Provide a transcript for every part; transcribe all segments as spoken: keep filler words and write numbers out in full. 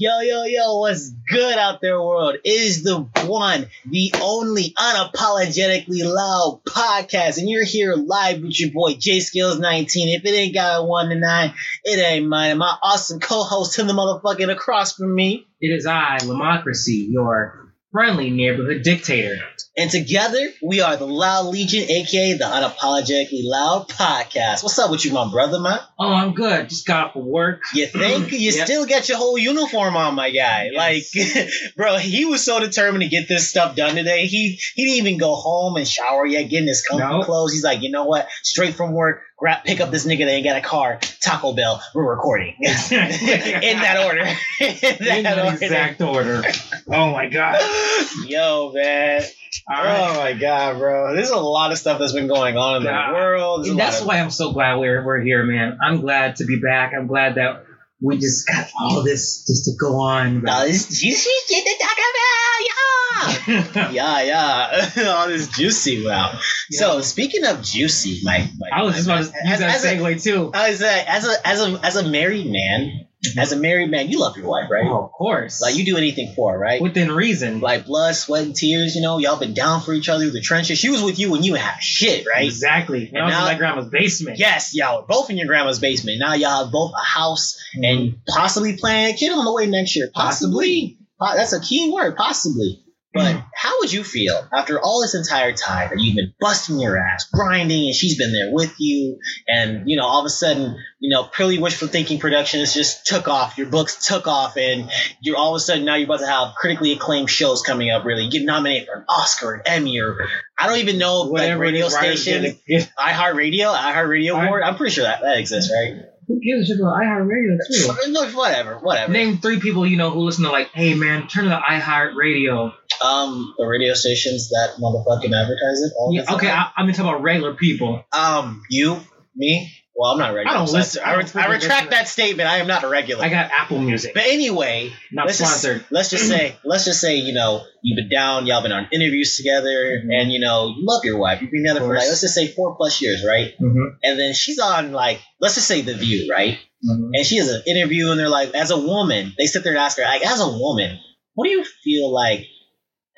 Yo, yo, yo, what's good out there, world? It is the one, the only Unapologetically Loud Podcast, and you're here live with your boy J Skills nineteen. If it ain't got one tonight, it ain't mine. And my awesome co-host to the motherfucking across from me. It is I, Lemocracy, your friendly neighborhood dictator. And together, we are the Loud Legion, a k a the Unapologetically Loud Podcast. What's up with you, my brother, man? Oh, I'm good. Just got off of work. You think? You yep. still got your whole uniform on, my guy. Yes. Like, bro, he was so determined to get this stuff done today. He he didn't even go home and shower yet, getting his comfy nope. clothes. He's like, you know what? Straight from work, grab, pick up this nigga that ain't got a car. Taco Bell, we're recording. In that order. In that In that order. exact order. Oh, my God. Yo, man. Right. Oh my God, bro! There's a lot of stuff that's been going on in God. the world, There's and that's of- why I'm so glad we're we're here, man. I'm glad to be back. I'm glad that we just got all this just to go on. All this juicy shit to talk about, yeah, yeah, yeah. All this juicy, wow. Yeah. So speaking of juicy, Mike, Mike I was just about to use that segue too. I was like, as a as a as a married man. As a married man, you love your wife, right? Oh, of course. Like, you do anything for her, right? Within reason. Like, blood, sweat, and tears, you know? Y'all been down for each other through the trenches. She was with you when you had shit, right? Exactly. And, and I was now, in my grandma's basement. Yes, y'all were both in your grandma's basement. Now y'all have both a house mm-hmm. and possibly planning a kid on the way next year. Possibly. possibly. That's a key word, possibly. But mm-hmm. how would you feel after all this entire time that you've been busting your ass, grinding, and she's been there with you, and, you know, all of a sudden, you know, purely wishful thinking productions just took off, your books took off, and you're all of a sudden now you're about to have critically acclaimed shows coming up, really. You get nominated for an Oscar, an Emmy, or I don't even know, whatever, like, radio station, iHeartRadio, iHeartRadio Award, I'm pretty sure that, that exists, right? Who gives a shit about iHeartRadio too? No, whatever, whatever. Name three people you know who listen to, like, hey man, turn to the iHeartRadio. Um, the radio stations that motherfucking advertise it. All yeah, okay, I, I'm talking about regular people. Um, you, me. Well, I'm not regular. I don't so listen. I, I, don't I, I retract that statement. I am not a regular. I got Apple Music. But anyway, not let's sponsored. Just, let's just say, let's just say, you know, you've been down. Y'all been on interviews together, mm-hmm. and you know, you love your wife. You've been together for like, let's just say four plus years, right? Mm-hmm. And then she's on, like, let's just say The View, right? Mm-hmm. And she has an interview, and they're like, as a woman, they sit there and ask her, like, as a woman, what do you feel like?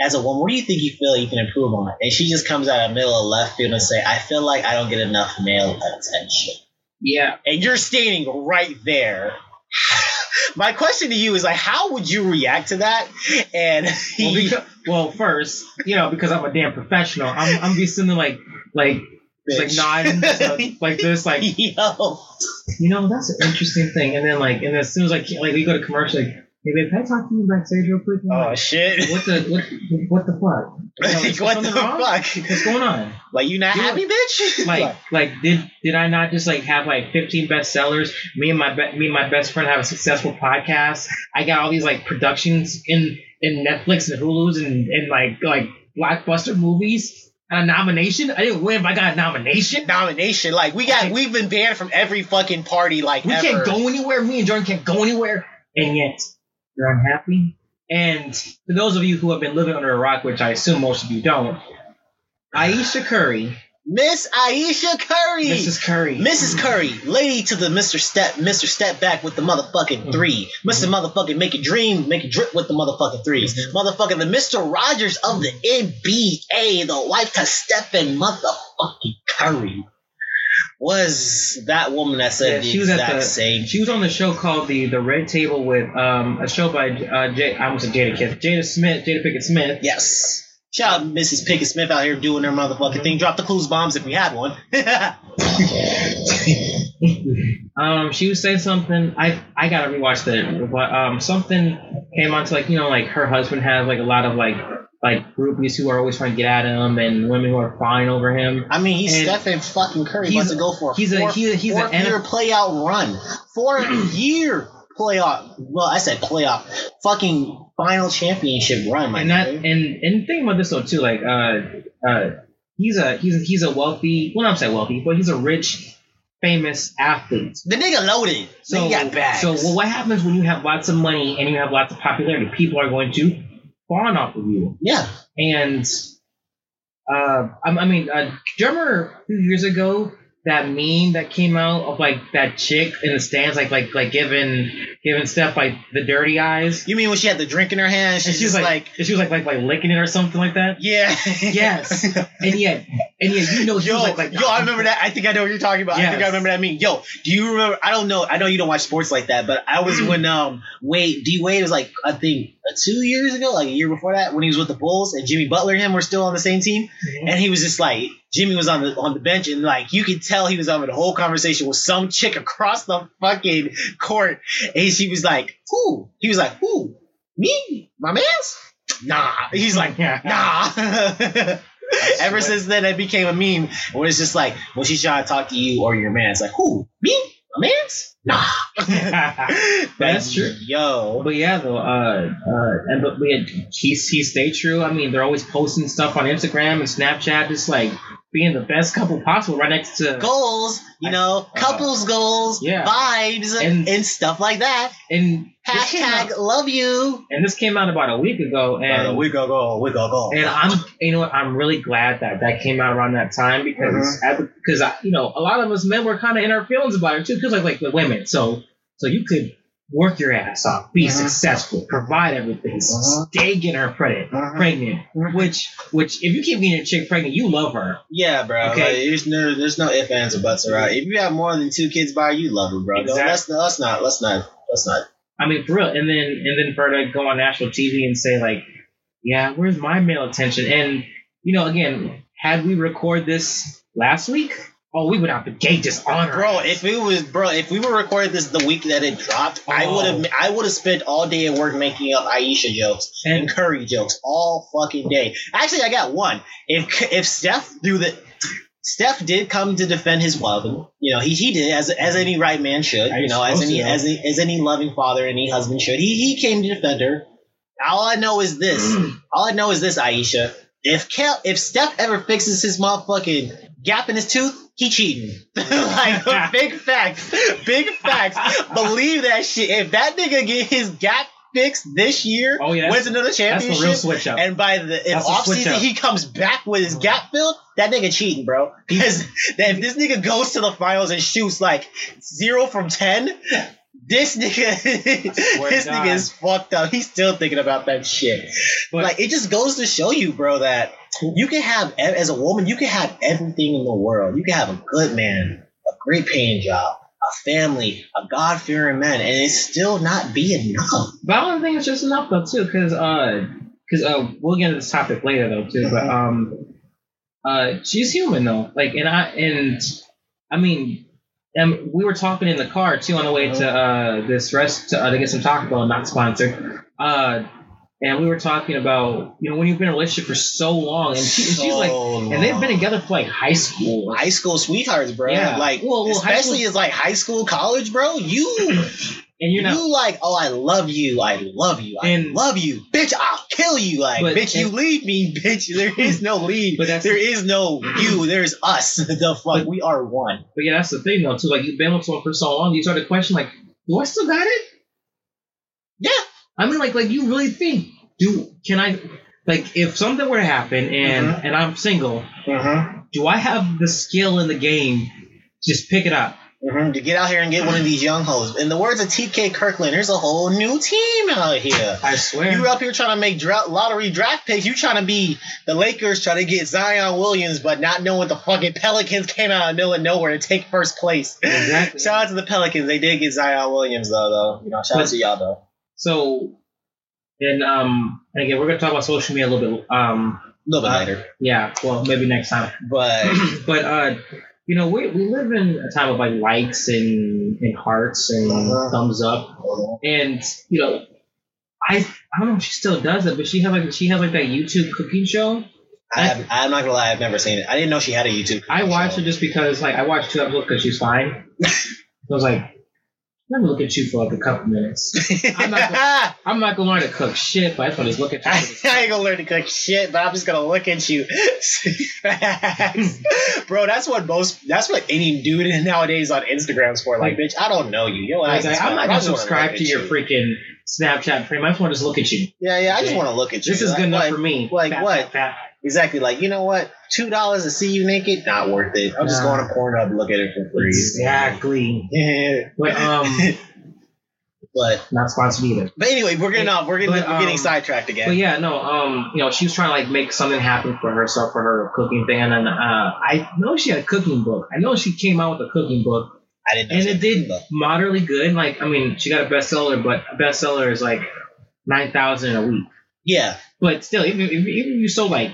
As a woman, what do you think you feel you can improve on? And she just comes out of the middle of left field and say, I feel like I don't get enough male attention. Yeah. And you're standing right there. My question to you is, like, how would you react to that? And he, well, because, well, first, you know, because I'm a damn professional, I'm I'm just something like like like nodding like this, like, yo, you know, that's an interesting thing. And then like, and then as soon as like like we go to commercial, like, hey babe, can I talk to you backstage real quick? Oh, like, shit! What the what, what the fuck? You know, like, what the wrong? fuck? What's going on? Like, you not you happy, know, bitch? Like, like, like did did I not just like have like fifteen bestsellers? Me and my be- me and my best friend have a successful podcast. I got all these like productions in in Netflix and Hulu's and and like like blockbuster movies. A nomination? I didn't win, but I got a nomination. Nomination? Like, we got like, we've been banned from every fucking party. Like, we ever. can't go anywhere. Me and Jordan can't go anywhere, and yet. You're unhappy. And for those of you who have been living under a rock, which I assume most of you don't, Ayesha Curry. Miss Ayesha Curry. Missus Curry. Missus Curry. Lady to the Mister Step, Mister Step Back with the motherfucking three. Mister Motherfucking Make a Dream, Make a Drip with the motherfucking threes. Motherfucking the Mister Rogers of the N B A, the wife to Stephen motherfucking Curry. Was that woman that said yeah, she was the exact at the, same? She was on the show called the the Red Table with um a show by uh J, I almost said Jada Pinkett, Jada Smith, Jada Pinkett-Smith. Yes, shout out Missus Pinkett-Smith out here doing her motherfucking mm-hmm. thing. Drop the clues bombs if we had one. um, she was saying something. I I gotta rewatch that, but um, something came on to, like, you know, like her husband has like a lot of like. Like groupies who are always trying to get at him, and women who are fawning over him. I mean, he's and Stephen fucking Curry. He's about to go for a he's four, a he's, he's four an year N- playoff run, four year playoff. Well, I said playoff, fucking final championship run. And that, and and think about this though too. Like, uh, uh, he's a he's a, he's a wealthy. Well, I'm saying wealthy, but he's a rich, famous athlete. The nigga loaded. So he got bags. So well, what happens when you have lots of money and you have lots of popularity? People are going to fawn off of you. Yeah. And, uh, I, I mean, uh, do you remember a few years ago that meme that came out of like that chick in the stands, like like like giving giving Steph like the dirty eyes. You mean when she had the drink in her hand? She's she was like, like and she was like like like licking it or something like that. Yeah. Yes. And yet, and yet, you know, she yo, was like, like yo, I remember that. I think I know what you're talking about. Yes. I think I remember that meme. Yo, do you remember? I don't know. I know you don't watch sports like that, but I was when um Wade D Wade was like I think two years ago, like a year before that, when he was with the Bulls and Jimmy Butler and him were still on the same team, mm-hmm. and he was just like. Jimmy was on the on the bench, and like you could tell he was having a whole conversation with some chick across the fucking court, and she was like, "Who?" He was like, "Who? Me? My man's? Nah." He's like, "Nah." Ever since then, it became a meme where it's just like, "Well, she's trying to talk to you or your man." It's like, "Who? Me? My man's? Nah." That's like, true. Yo, but yeah, though, uh, uh, and but we had he he stayed true. I mean, they're always posting stuff on Instagram and Snapchat, just like. Being the best couple possible right next to goals, you know, I, uh, couples goals, yeah. vibes, and, and stuff like that. And hashtag out, love you. And this came out about a week ago. And about a week ago, a week ago. And I'm, you know what, I'm really glad that that came out around that time because, because mm-hmm. you know, a lot of us men were kind of in our feelings about it too, because like, like the women. So, so you could work your ass off, be mm-hmm. successful, provide everything, mm-hmm. stay getting her pregnant, mm-hmm. pregnant. Mm-hmm. Which, which, if you keep getting a chick pregnant, you love her. Yeah, bro. Okay, like, there's no, there's no ifs, ands, or buts around. If you have more than two kids by her, you love her, bro. Exactly. Let's, let's not, let's not, let's not. I mean, for real. And then, and then for her to go on national T V and say like, "Yeah, where's my male attention?" And you know, again, had we recorded this last week. Oh, we would have the gate dishonored. Bro, if it was bro, if we were recording this the week that it dropped, oh. I would have I would have spent all day at work making up Ayesha jokes and, and Curry jokes all fucking day. Actually, I got one. If if Steph threw the Steph did come to defend his wife, you know, he he did as as any right man should, you know, as any to, as any, as any loving father, any husband should. He he came to defend her. All I know is this. all I know is this, Ayesha. If Cal, if Steph ever fixes his motherfucking gap in his tooth, he cheating. Like, big facts. Big facts. Believe that shit. If that nigga get his gap fixed this year, oh, yeah, wins another championship, that's a real switch up. And by the if offseason he comes back with his gap filled, that nigga cheating, bro. Because if this nigga goes to the finals and shoots like zero from ten, this nigga this God. nigga is fucked up. He's still thinking about that shit. But, like, it just goes to show you, bro, that you can have, as a woman, you can have everything in the world. You can have a good man, a great paying job, a family, a God-fearing man, and it's still not be enough. But I don't think it's just enough, though, too, because uh, cause, uh, we'll get into this topic later, though, too, mm-hmm. but um, uh, she's human, though. Like, and I, and, I mean, and we were talking in the car, too, on the way to uh, this rest, to, uh, to get some Taco Bell, not sponsored, uh, and we were talking about, you know, when you've been in a relationship for so long, and, she, and so she's like, long. And they've been together for like high school, high school sweethearts, bro. Yeah. Like, well, well, especially as like high school, college, bro. You and you're not, you like, oh, I love you, I love you, I and, love you, bitch. I'll kill you, like, but, bitch. And, you leave me, bitch. There is no leave. But that's there the, is no you. There's us. The fuck, but, we are one. But yeah, that's the thing though, too. Like you've been with someone for so long, you start to question, like, do I still got it? Yeah. I mean, like, like you really think, do can I, like, if something were to happen and mm-hmm. and I'm single, mm-hmm. do I have the skill in the game to just pick it up? Mm-hmm. To get out here and get one of these young hoes. In the words of T K Kirkland, there's a whole new team out here. I swear. You're up here trying to make dra- lottery draft picks. You trying to be the Lakers, trying to get Zion Williams, but not knowing the fucking Pelicans came out of the middle of nowhere to take first place. Exactly. Shout out to the Pelicans. They did get Zion Williams, though, though. You know, shout out to y'all, though. So, and, um, and again, we're going to talk about social media a little bit. Um, a little bit uh, later. Yeah, well, maybe next time. But, but uh, you know, we we live in a time of, like, likes and, and hearts and uh-huh. thumbs up. Uh-huh. And, you know, I I don't know if she still does it, but she had, like, she had, like, that YouTube cooking show. I have, I'm not going to lie. I've never seen it. I didn't know she had a YouTube cooking I watched show. It just because, like, I watched two episodes because she's fine. I was like... I'm gonna look at you for like a couple minutes. I'm not gonna, I'm not gonna learn to cook shit, but I just wanna look at you. I, I ain't gonna learn to cook shit, but I'm just gonna look at you. Bro, that's what most. That's what any dude nowadays on Instagram's for. Like, bitch, I don't know you. You know what? Like, I like, I'm not gonna subscribe to your you. freaking Snapchat frame. I just want to just look at you. Yeah, yeah. I just want to look at you. This is like, good enough like, for me. Like fat, what? Fat, fat. Exactly. Like, you know what? Two dollars to see you naked? Not worth it. I'm nah. just going to Pornhub and look at it for free. Exactly. Yeah. But, um, but not sponsored either. But anyway, we're getting off. We're getting but, um, we're getting sidetracked again. But yeah, no. Um, you know, she was trying to like make something happen for herself for her cooking thing, and then uh, I know she had a cooking book. I know she came out with a cooking book. I didn't know and it did moderately good. Like, I mean, she got a bestseller, but a bestseller is like nine thousand a week. Yeah, but still, even if, even if you sold like,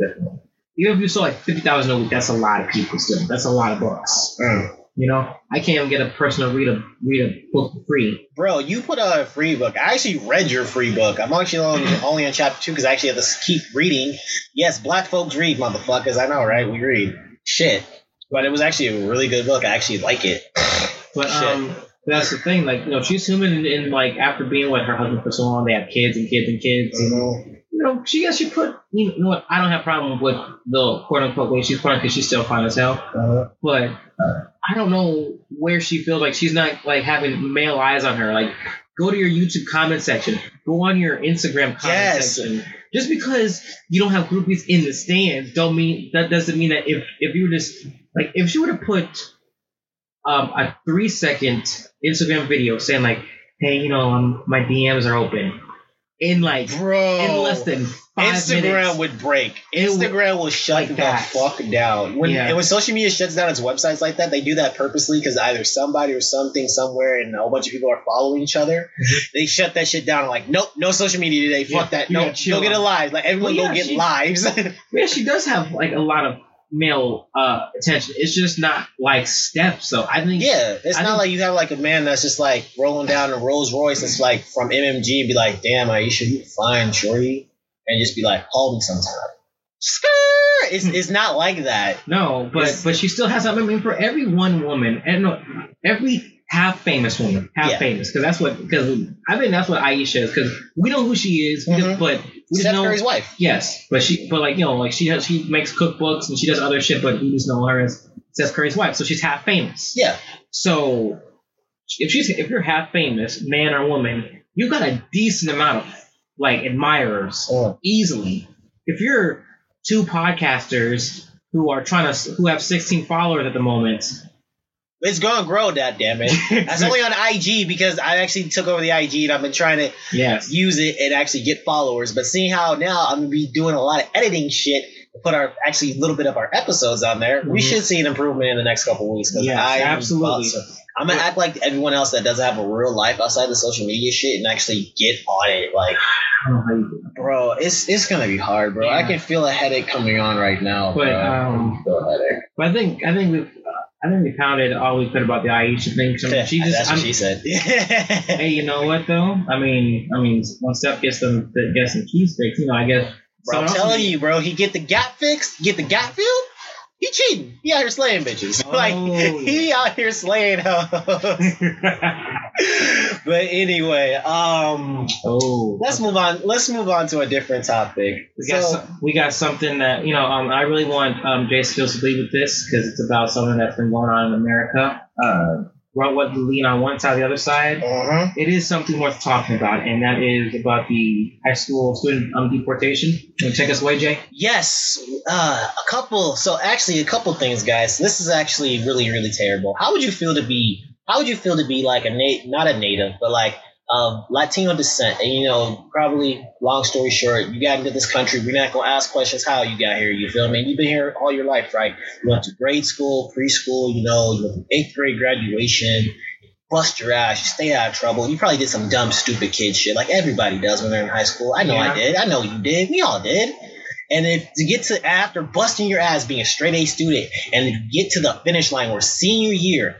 definitely. even if you sold like fifty thousand a week, that's a lot of people. Still, that's a lot of books. Mm. You know, I can't even get a person to read a read a book for free. Bro, you put out a free book. I actually read your free book. I'm actually only, only on chapter two because I actually have to keep reading. Yes, black folks read, motherfuckers. I know, right? We read shit. But it was actually a really good book. I actually like it. But um, that's the thing. Like, you know, she's human, and, and like after being with her husband for so long, they have kids and kids and kids. Mm-hmm. And, you know, she guess she put. You know what? I don't have a problem with the quote unquote way she's fine because she's still fine as hell. Uh-huh. But uh-huh. I don't know where she feels like she's not like having male eyes on her. Like, go to your YouTube comment section. Go on your Instagram comment yes. section. Just because you don't have groupies in the stands, don't mean that doesn't mean that if if you were just like if she would have put um, a three second Instagram video saying like, hey, you know, um, my D Ms are open in like Bro, in less than five Instagram minutes, would break. Instagram would, will shut like the that. fuck down. When yeah. and when social media shuts down its websites like that, they do that purposely because either somebody or something somewhere and a whole bunch of people are following each other. They shut that shit down. Like, nope, no social media today. Fuck yeah, that. No, go get a live. Like everyone well, yeah, go get she, lives. Yeah, she does have like a lot of male uh, attention. It's just not like steps. So I think yeah, it's I not think, like you have like a man that's just like rolling down a Rolls Royce that's like from M M G and be like, damn, Ayesha, you fine, shorty, and just be like, call me sometime. Skrrr! It's it's not like that. No, but it's, but she still has something. I mean, for every one woman, and no, every half famous woman, half yeah. famous, because that's what because I think that's what Ayesha is. Because we know who she is, mm-hmm. just, but. We Steph know, Curry's wife. Yes, but she, but like you know, like she has, she makes cookbooks and she does other shit, but we just know her as Steph Curry's wife, so she's half famous. Yeah. So if she's if you're half famous, man or woman, you've got a decent amount of like admirers oh. easily. If you're two podcasters who are trying to who have sixteen followers at the moment. It's gonna grow, goddammit. That's only on I G because I actually took over the I G and I've been trying to yes. use it and actually get followers. But seeing how now I'm gonna be doing a lot of editing shit to put our actually a little bit of our episodes on there, mm-hmm. we should see an improvement in the next couple of weeks. Yes, I absolutely. Am I'm gonna act like everyone else that doesn't have a real life outside the social media shit and actually get on it. Like, bro, it's it's gonna be hard, bro. Yeah. I can feel a headache coming on right now. But bro. um, I feel a headache. But I think I think we've. I think we pounded all we could about the Ayesha thing. So she just, That's what I'm, she said. Hey, you know what though? I mean, I mean, when Steph gets them, gets some keys fixed, you know, I guess. Bro, I'm telling you, bro, he get the gap fixed, get the gap filled. He cheating. He out here slaying bitches. Oh. Like he out here slaying hoes. But anyway, um, oh, let's move on. Let's move on to a different topic. We got so, some, we got something that you know. Um, I really want um J Skills to lead with this because it's about something that's been going on in America. Uh, what what lean on one side, the other side. Uh-huh. It is something worth talking about, and that is about the high school student um, deportation. Can you take us away, Jay? Yes, uh, a couple. So actually, a couple things, guys. This is actually really, really terrible. How would you feel to be? How would you feel to be like a nat- not a native, but like of Latino descent? And you know, probably long story short, you got into this country. We're not gonna ask questions how you got here. You feel me? You've been here all your life, right? You went to grade school, preschool. You know, you went to eighth grade graduation. Bust your ass. You stay out of trouble. You probably did some dumb, stupid kid shit, like everybody does when they're in high school. I know yeah. I did. I know you did. We all did. And if to get to after busting your ass, being a straight A student, and to get to the finish line or senior year.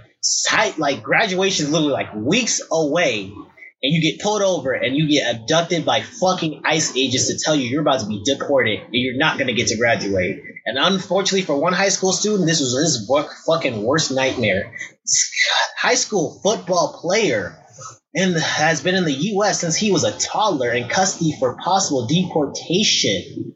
Tight, like graduation is literally like weeks away, and you get pulled over and you get abducted by fucking ICE agents to tell you you're about to be deported and you're not gonna get to graduate. And unfortunately for one high school student, this was his fucking worst nightmare. High school football player and has been in the U S since he was a toddler in custody for possible deportation.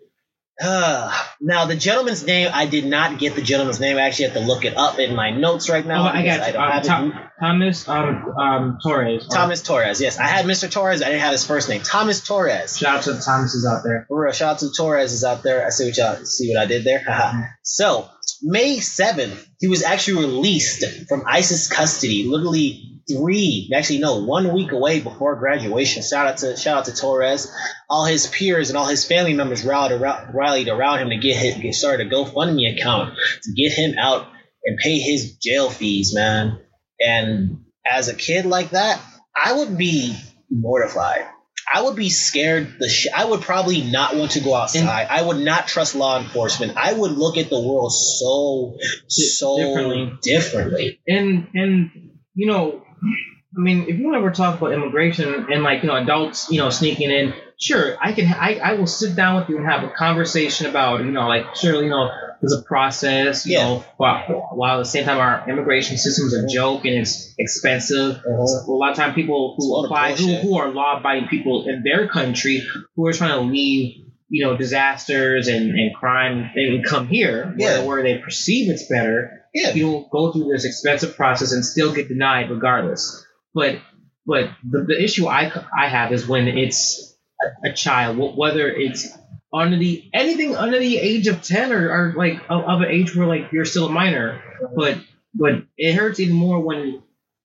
Uh, now, the gentleman's name, I did not get the gentleman's name. I actually have to look it up in my notes right now. Oh, I got I um, Tom, Thomas um, um, Torres. Thomas or? Torres, yes. I had Mister Torres. I didn't have his first name. Thomas Torres. Shout out to the Thomases out there. For real, shout out to the Torreses out there. I see what y'all see what I did there. Mm-hmm. So, May seventh, he was actually released from ISIS custody, literally three, actually no, one week away before graduation. Shout out to shout out to Torres. All his peers and all his family members rallied around, rallied around him to get his, get started a GoFundMe account to get him out and pay his jail fees, man. And as a kid like that, I would be mortified. I would be scared. The sh- I would probably not want to go outside. And I would not trust law enforcement. I would look at the world so so differently. differently. And and you know. I mean, if you ever talk about immigration and like, you know, adults, you know, sneaking in, sure, I can, I, I will sit down with you and have a conversation about, you know, like, sure, you know, there's a process, you yeah. know, while, while at the same time our immigration system's a joke and it's expensive. Uh-huh. So a lot of time people who apply, who, who are law-abiding people in their country who are trying to leave, you know, disasters and, and crime, and come here yeah. where, where they perceive it's better. Yeah. You'll go through this expensive process and still get denied regardless. But but the, the issue I, I have is when it's a, a child, whether it's under the anything under the age of ten or, or like of, of an age where like you're still a minor. But but it hurts even more when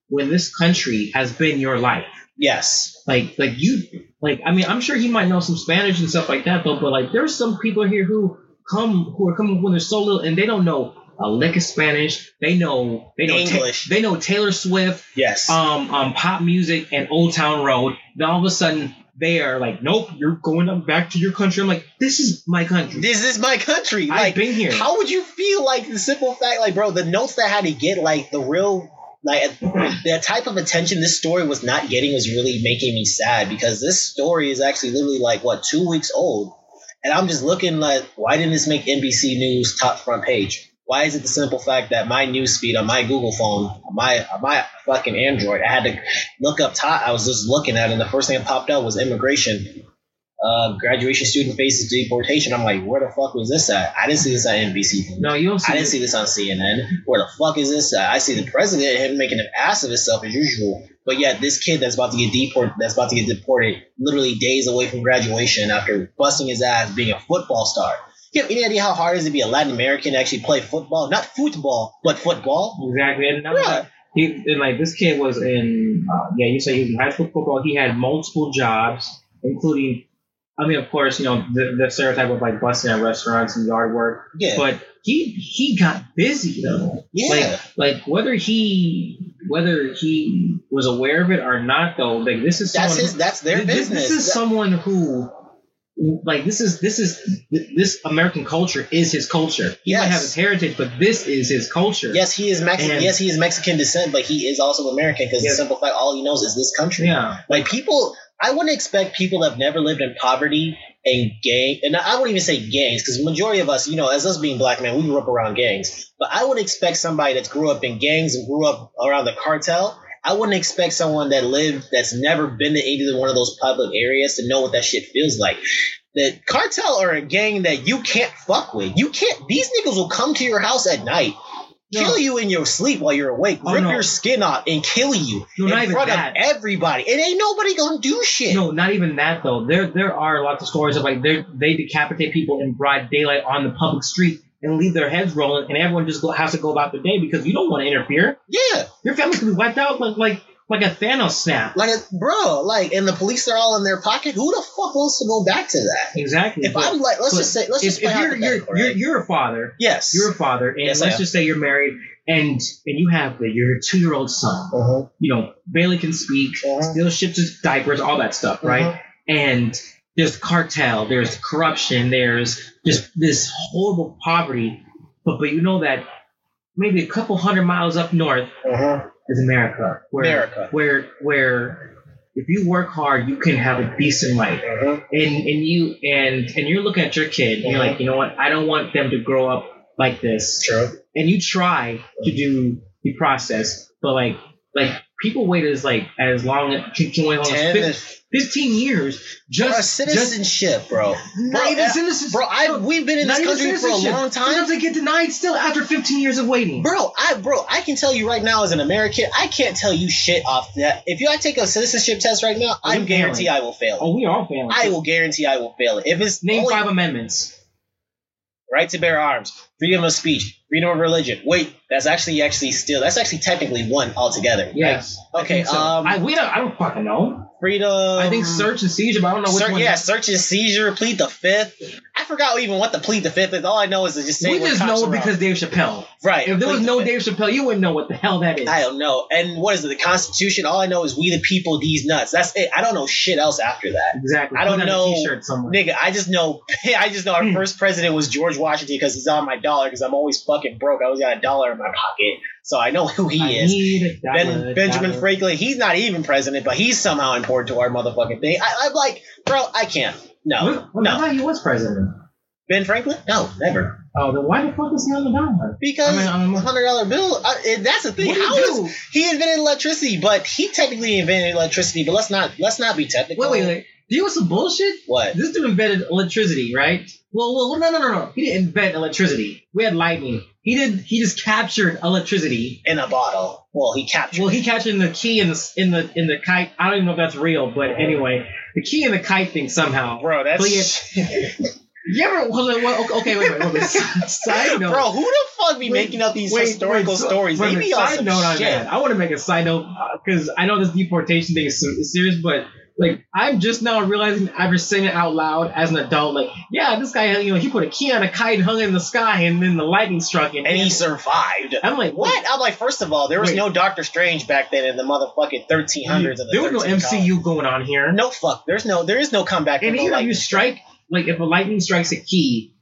when this country has been your life. Yes. Like like you like I mean I'm sure he might know some Spanish and stuff like that. But but like there's some people here who come who are coming when they're so little and they don't know a lick of Spanish. They know they know English. Ta- they know Taylor Swift. Yes. Um, um, pop music and Old Town Road. Then all of a sudden they are like, nope, you're going up back to your country. I'm like, this is my country. This is my country. I've like, been here. How would you feel like the simple fact, like, bro, the notes that I had to get, like the real, like the type of attention this story was not getting was really making me sad because this story is actually literally like what two weeks old, and I'm just looking like, why didn't this make N B C News top front page? Why is it the simple fact that my newsfeed on my Google phone, on my on my fucking Android, I had to look up top. I was just looking at it, and the first thing that popped up was immigration. Uh, graduation student faces deportation. I'm like, where the fuck was this at? I didn't see this on N B C. No, you don't see I didn't it. see this on C N N. Where the fuck is this at? I see the president, him making an ass of himself as usual. But yet, this kid that's about to get deported, that's about to get deported literally days away from graduation after busting his ass being a football star. You have any idea how hard it is to be a Latin American and actually play football? Not football, but football. Exactly. And, yeah. he, and like this kid was in, uh, yeah, you said he was in high school football. He had multiple jobs, including, I mean, of course, you know, the, the stereotype of like busting at restaurants and yard work. Yeah. But he he got busy though. Yeah. Like, like whether he whether he was aware of it or not though, like this is someone that's his, who, that's their this, business. This is that- someone who. Like this is this is this American culture is his culture. He yes. might have his heritage, but this is his culture. Yes, he is Mexican. Yes, he is Mexican descent, but he is also American because yes. the simple fact all he knows is this country. Yeah, like people, I wouldn't expect people that have never lived in poverty and gang, and I wouldn't even say gangs because the majority of us, you know, as us being black men, we grew up around gangs. But I would expect somebody that grew up in gangs and grew up around the cartel. I wouldn't expect someone that lived, that's never been to either one of those public areas to know what that shit feels like. The cartel are a gang that you can't fuck with. You can't, these niggas will come to your house at night, no. kill you in your sleep while you're awake, oh, rip no. your skin off and kill you no, in front of everybody. It ain't nobody gonna do shit. No, not even that though. There there are lots of stories of like, they decapitate people in broad daylight on the public street and leave their heads rolling, and everyone just go, has to go about their day because you don't want to interfere. Yeah. Your family could be wiped out like like, like a Thanos snap. Like, a, bro, like, and the police are all in their pocket. Who the fuck wants to go back to that? Exactly. If but, I'm like, let's just say, let's if, just play if you're, out the you're, back, right? you're, you're a father. Yes. You're a father, and yes, let's just say you're married, and and you have the, your two-year-old son. Uh-huh. You know, barely can speak, uh-huh. still ships his diapers, all that stuff, uh-huh. right? And there's cartel, there's corruption, there's just this horrible poverty. But but you know that maybe a couple hundred miles up north uh-huh. is America. Where, America. Where where if you work hard, you can have a decent life. Uh-huh. And and you and and you're looking at your kid, and uh-huh. you're like, you know what, I don't want them to grow up like this. True. And you try to do the process, but like like people waited as like as long as fifteen years just bro, citizenship, just, bro. Not bro, even citizenship, bro. I we've been in this country for a long time. Sometimes they get denied still after fifteen years of waiting, bro. I bro, I can tell you right now as an American, I can't tell you shit off that. If you I take a citizenship test right now, I guarantee failing. I will fail it. Oh, we all failing. I will guarantee I will fail it. If it's name only, five amendments, right to bear arms, freedom of speech, freedom of religion. Wait, that's actually actually still that's actually technically one altogether. Yes. Right? Okay. I so. Um. I we don't. I don't fucking know. Freedom. I think search and seizure, but I don't know which Ser- one. Yeah, search and seizure, plead the fifth. I forgot even what the plead the fifth is. All I know is to just say we just know it because Dave Chappelle. Right. If there was no Dave Chappelle, you wouldn't know what the hell that is. I don't know. And what is it? The Constitution? All I know is we the people, these nuts. That's it. I don't know shit else after that. Exactly. I don't know. Nigga, I just know. I just know our mm. first president was George Washington because he's on my dollar because I'm always fucking broke. I always got a dollar in my pocket. So I know who he I is. Dollar, ben, Benjamin dollar. Franklin, he's not even president, but he's somehow important to our motherfucking thing. I, I'm like, bro, I can't. No. Well, well, no. I thought he was president. Ben Franklin? No, never. Oh, then why the fuck is he on the dollar? Because I mean, um, one hundred dollar bill, I, that's the thing. How is, he invented electricity, but he technically invented electricity, but let's not let's not be technical. Wait, wait, wait. Do you want some bullshit? What? This dude invented electricity, right? Well, well, no, no, no, no. He didn't invent electricity. We had lightning. He did. He just captured electricity in a bottle. Well, he captured. Well, he captured in the key in the in the in the kite. I don't even know if that's real, but anyway, the key in the kite thing somehow. Bro, that's. You ever? Okay, wait, wait, wait, wait. Side note, bro. Who the fuck be wait, making up these wait, historical wait, so, stories? They be on some note shit. On I want to make a side note because uh, I know this deportation thing is, is serious, but. Like, I'm just now realizing I've been saying it out loud as an adult. Like, yeah, this guy, you know, he put a key on a kite, hung it in the sky, and then the lightning struck him. And, and he survived. I'm like, what? I'm like, first of all, there was wait. no Doctor Strange back then in the motherfucking thirteen hundreds. Of the there was no M C U column. Going on here. No, fuck. There's no, there is no comeback. And even if you strike, like, if a lightning strikes a key,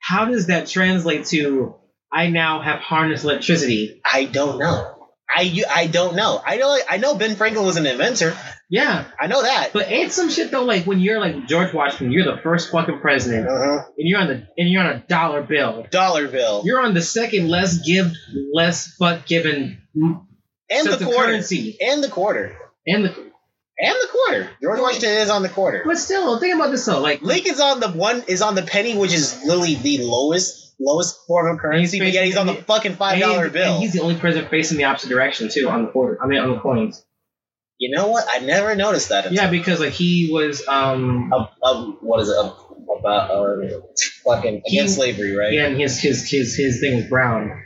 how does that translate to, I now have harnessed electricity? I don't know. I, I don't know. I know I know Ben Franklin was an inventor. Yeah. I know that. But ain't some shit though like when you're like George Washington, you're the first fucking president. Uh-huh. And you're on the and you're on a dollar bill. Dollar bill. You're on the second less give less fuck given and the quarter. Currency. And the quarter. And the And the quarter. George Washington is on the quarter. But still, think about this though. Like Lincoln's on the one is on the penny, which is literally the lowest. Lowest form of currency, facing, but yet he's on the fucking five dollar bill. And he's the only president facing the opposite direction too on the quarter. I mean, on the coins. You know what? I never noticed that. Until yeah, because like he was um, a, a, what is it a, about uh, fucking he, against slavery, right? Yeah, and his his his his thing was brown.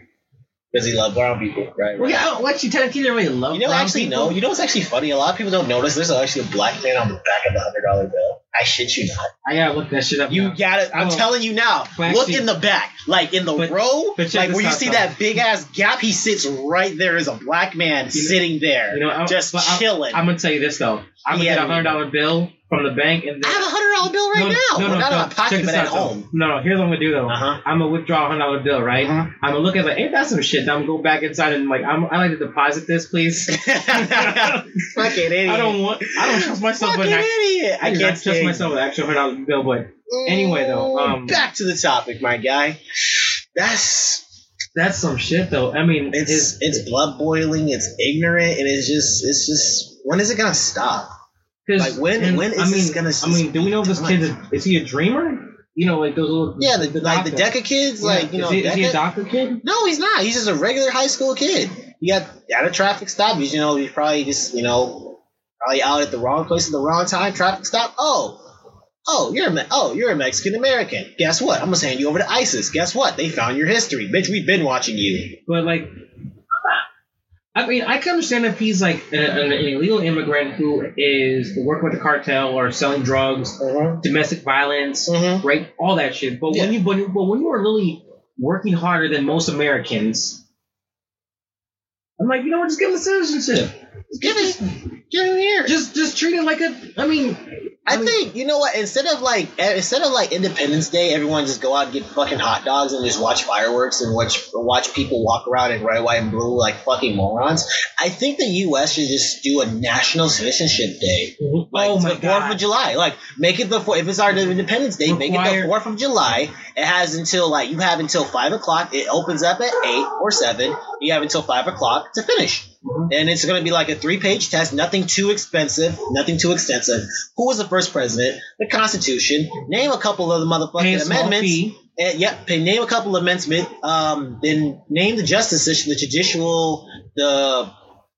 Because he loved brown people, right? Well, yeah, what you tell you didn't really love. You know, brown actually, people? No. You know, it's actually funny. A lot of people don't notice. There's actually a black man on the back of the hundred dollar bill. I shit you not. I gotta look that shit up. You now. Gotta. I'm oh. telling you now. Black look shit. In the back, like in the but, row, but like where you see out. That big ass gap. He sits right there. Is a black man you sitting know, there, you know, I'm, just chilling. I'm, I'm gonna tell you this though. I'm yeah, gonna get a hundred dollar bill from the bank, and I have a hundred dollar bill right no, now. No, no, well, not no, in my pocket, but at home. Though. No, no. Here's what I'm gonna do though. Uh-huh. I'm gonna withdraw a hundred dollar bill, right? Uh-huh. I'm gonna look at it like, ain't that some shit? I'm gonna go back inside and like, I'm, I like to deposit this, please. Fucking idiot. I don't want. I don't trust myself. Fucking idiot. I, I can't trust myself with an actual hundred dollar bill, but anyway though. Um, back to the topic, my guy. That's. That's some shit, though. I mean, it's it's, it's blood boiling. It's ignorant, and it's just it's just when is it gonna stop? Like when and, when is I mean, this gonna stop? I mean, do we know if this kid is, is he a dreamer? You know, like those little yeah, the, the like DACA. The DACA kids, yeah. Like you know, is he, DACA? Is he a DACA kid? No, he's not. He's just a regular high school kid. He got at a traffic stop. He's you know he's probably just you know probably out at the wrong place at the wrong time. Traffic stop. Oh. Oh, you're a Me- oh, you're a Mexican American. Guess what? I'm gonna send you over to ISIS. Guess what? They found your history, bitch. We've been watching you. But like, I mean, I can understand if he's like a, an illegal immigrant who is working with the cartel or selling drugs, uh-huh. domestic violence, uh-huh. right? All that shit. But yeah. when you but, but when you are really working harder than most Americans, I'm like, you know what? Just give him citizenship. Just give it. Get in here. Just just treat it like a. I mean. I think you know what. Instead of like, instead of like Independence Day, everyone just go out and get fucking hot dogs and just watch fireworks and watch watch people walk around in red, white, and blue like fucking morons. I think the U S should just do a national citizenship day, like oh my the Fourth of July. Like make it the fourth. If it's our Independence Day, Require- make it the Fourth of July. It has until like you have until five o'clock. It opens up at eight or seven. You have until five o'clock to finish. mm-hmm. and it's going to be like a three-page test, nothing too expensive, nothing too extensive. Who was the first president? The Constitution. Name a couple of the motherfucking amendments. And, yep, name a couple of amendments. Um, then name the justice system, the judicial, the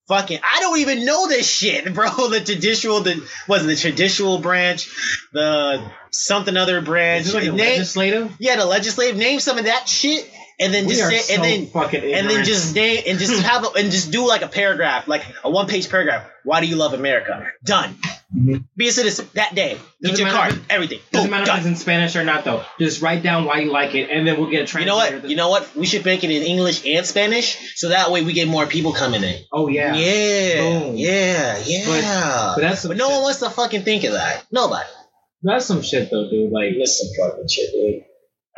fucking. I don't even know this shit, bro. The judicial, the wasn't the judicial branch, the something other branch. Is this like the name, legislative? Yeah, the legislative. Name some of that shit. And then we just say, so and then fucking ignorant. and then just name and just have a, and just do like a paragraph, like a one page paragraph. Why do you love America? Done. Mm-hmm. Be a citizen that day. Get your card. If, everything. Doesn't matter if it's in Spanish or not, though. Just write down why you like it, and then we'll get a translator. You know what? You know what? We should make it in English and Spanish, so that way we get more people coming in. Oh yeah. Yeah. Boom. Yeah. Yeah. But, but that's but no shit. One wants to fucking think of that. Nobody. That's some shit though, dude. Like that's some fucking shit, dude.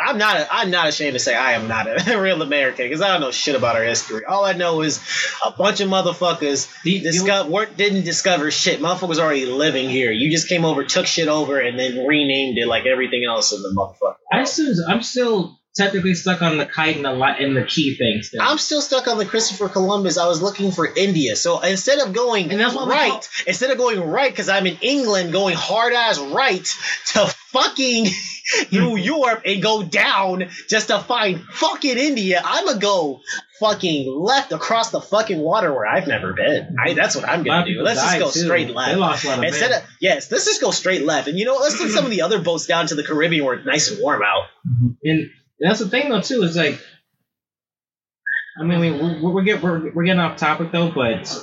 I'm not. A, I'm not ashamed to say I am not a real American because I don't know shit about our history. All I know is a bunch of motherfuckers the, disco- the, work, didn't discover shit. Motherfuckers already living here. You just came over, took shit over, and then renamed it like everything else in the motherfucker. I still, I'm still technically stuck on the kite and the li- and the key things. I'm still stuck on the Christopher Columbus. I was looking for India, so instead of going and that's right, call- instead of going right because I'm in England, going hard ass right to fucking through Europe and go down just to find fucking India. I'ma go fucking left across the fucking water where I've never been. I, that's what I'm gonna do. Let's just go too. straight left. They lost a lot of Instead men. of yes, let's just go straight left. And you know, let's take some of the other boats down to the Caribbean where it's nice and warm out. And that's the thing though too. It's like, I mean, we we're, we're getting we're, we're getting off topic though, but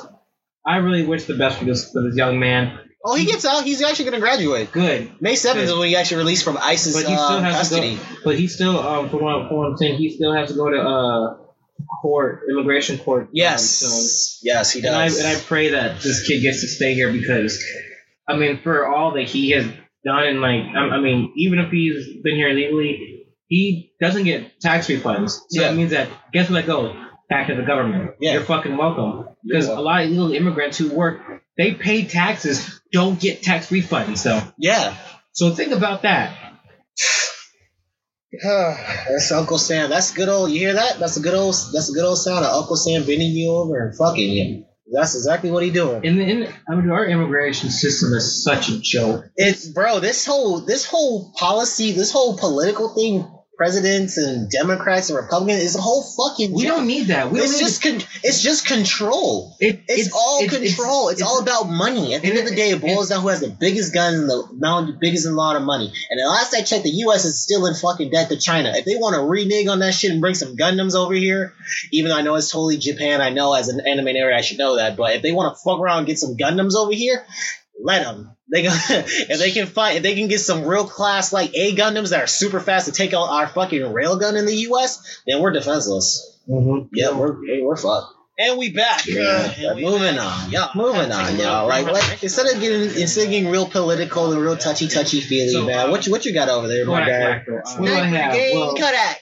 I really wish the best for this for this young man. Oh, he gets out. He's actually going to graduate. Good. May seventh Good. Is when he actually released from ISIS but he still um, has custody. To go, but he still, um, from what I'm saying, he still has to go to uh, court, immigration court. Yes. Um, so. Yes, he does. And I, and I pray that this kid gets to stay here because, I mean, for all that he has done, and like, I, I mean, even if he's been here illegally, he doesn't get tax refunds. So yeah. That means that, guess where that goes? Back to the government. Yeah. You're fucking welcome. Because a lot of illegal immigrants who work, they pay taxes, don't get tax refunds, though. Yeah. So think about that. That's Uncle Sam. That's good old. You hear that? That's a good old. That's a good old sound of Uncle Sam bending you over and fucking you. That's exactly what he doing. And in, I mean, our immigration system is such a joke. It's bro. This whole this whole policy, this whole political thing. Presidents and Democrats and Republicans is a whole fucking joke. We don't need that. We it's just con- it's just control. It, it's, it's all it's, control. It's, it's, it's all about money. At the end of the day, it boils down who has the biggest gun and the amount, the biggest amount of money. And the last I checked, the U S is still in fucking debt to China. If they want to renege on that shit and bring some Gundams over here, even though I know it's totally Japan, I know as an anime narrator I should know that. But if they want to fuck around and get some Gundams over here, let them. They go, if they can find, if they can get some real class like A Gundams that are super fast to take out our fucking railgun in the U S, then we're defenseless. Mm-hmm. Yeah, we're we're fucked. And we back. Yeah, yeah. We moving back. on, y'all. Moving on, y'all. Right? Like, instead of getting instead of getting real political and real touchy touchy feely, so, man. Uh, what you what you got over there, my guy? Snack game, Kodak.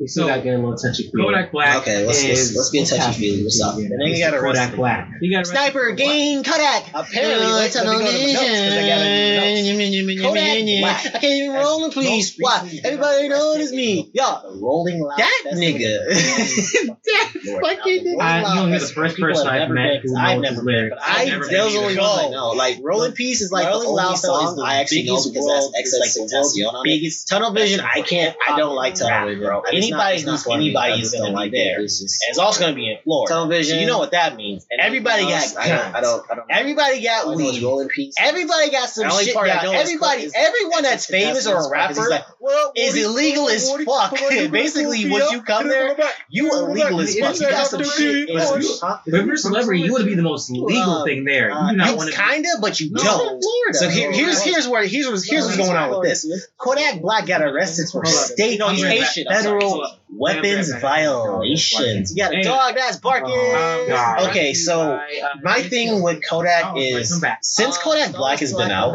We still so, got getting a little touchy feely. Kodak Black. Okay, let's let's, let's get touchy feely. What's up? And then you got to Kodak Black. You got Sniper gang Kodak. Apparently, no, let's go to the notes because I got a notes. Kodak Black. I can't even roll in please. Why? Everybody notice me. Y'all, Rolling Loud. That nigga. That fucking nigga. I don't know the first person I've met. I've never met. I those only ones I know. Like Rolling Peace is like the only song I actually know because that's X X X biggest Tunnel Vision. I can't. I don't like Tunnel Vision, bro. Anybody who's anybody is gonna be there. And it's also gonna be in Florida. Television. So you know what that means. And everybody else, got guns. I don't, I don't, I don't. Everybody got I weed. Rolling Peace. Everybody got some shit. Now. Everybody, is, everyone that's famous or a rapper like, well, is illegal as fuck. Basically, once you come there, you illegal as fuck. You got some shit. If you're a celebrity, you would be the most legal thing there. You not want to. Kinda, but you don't. So here's here's where here's here's what's going on with this. Kodak Black got arrested for state violation, federal. Weapons violations. You got a dog that's barking. Okay, so my thing with Kodak is since Kodak Black has been out,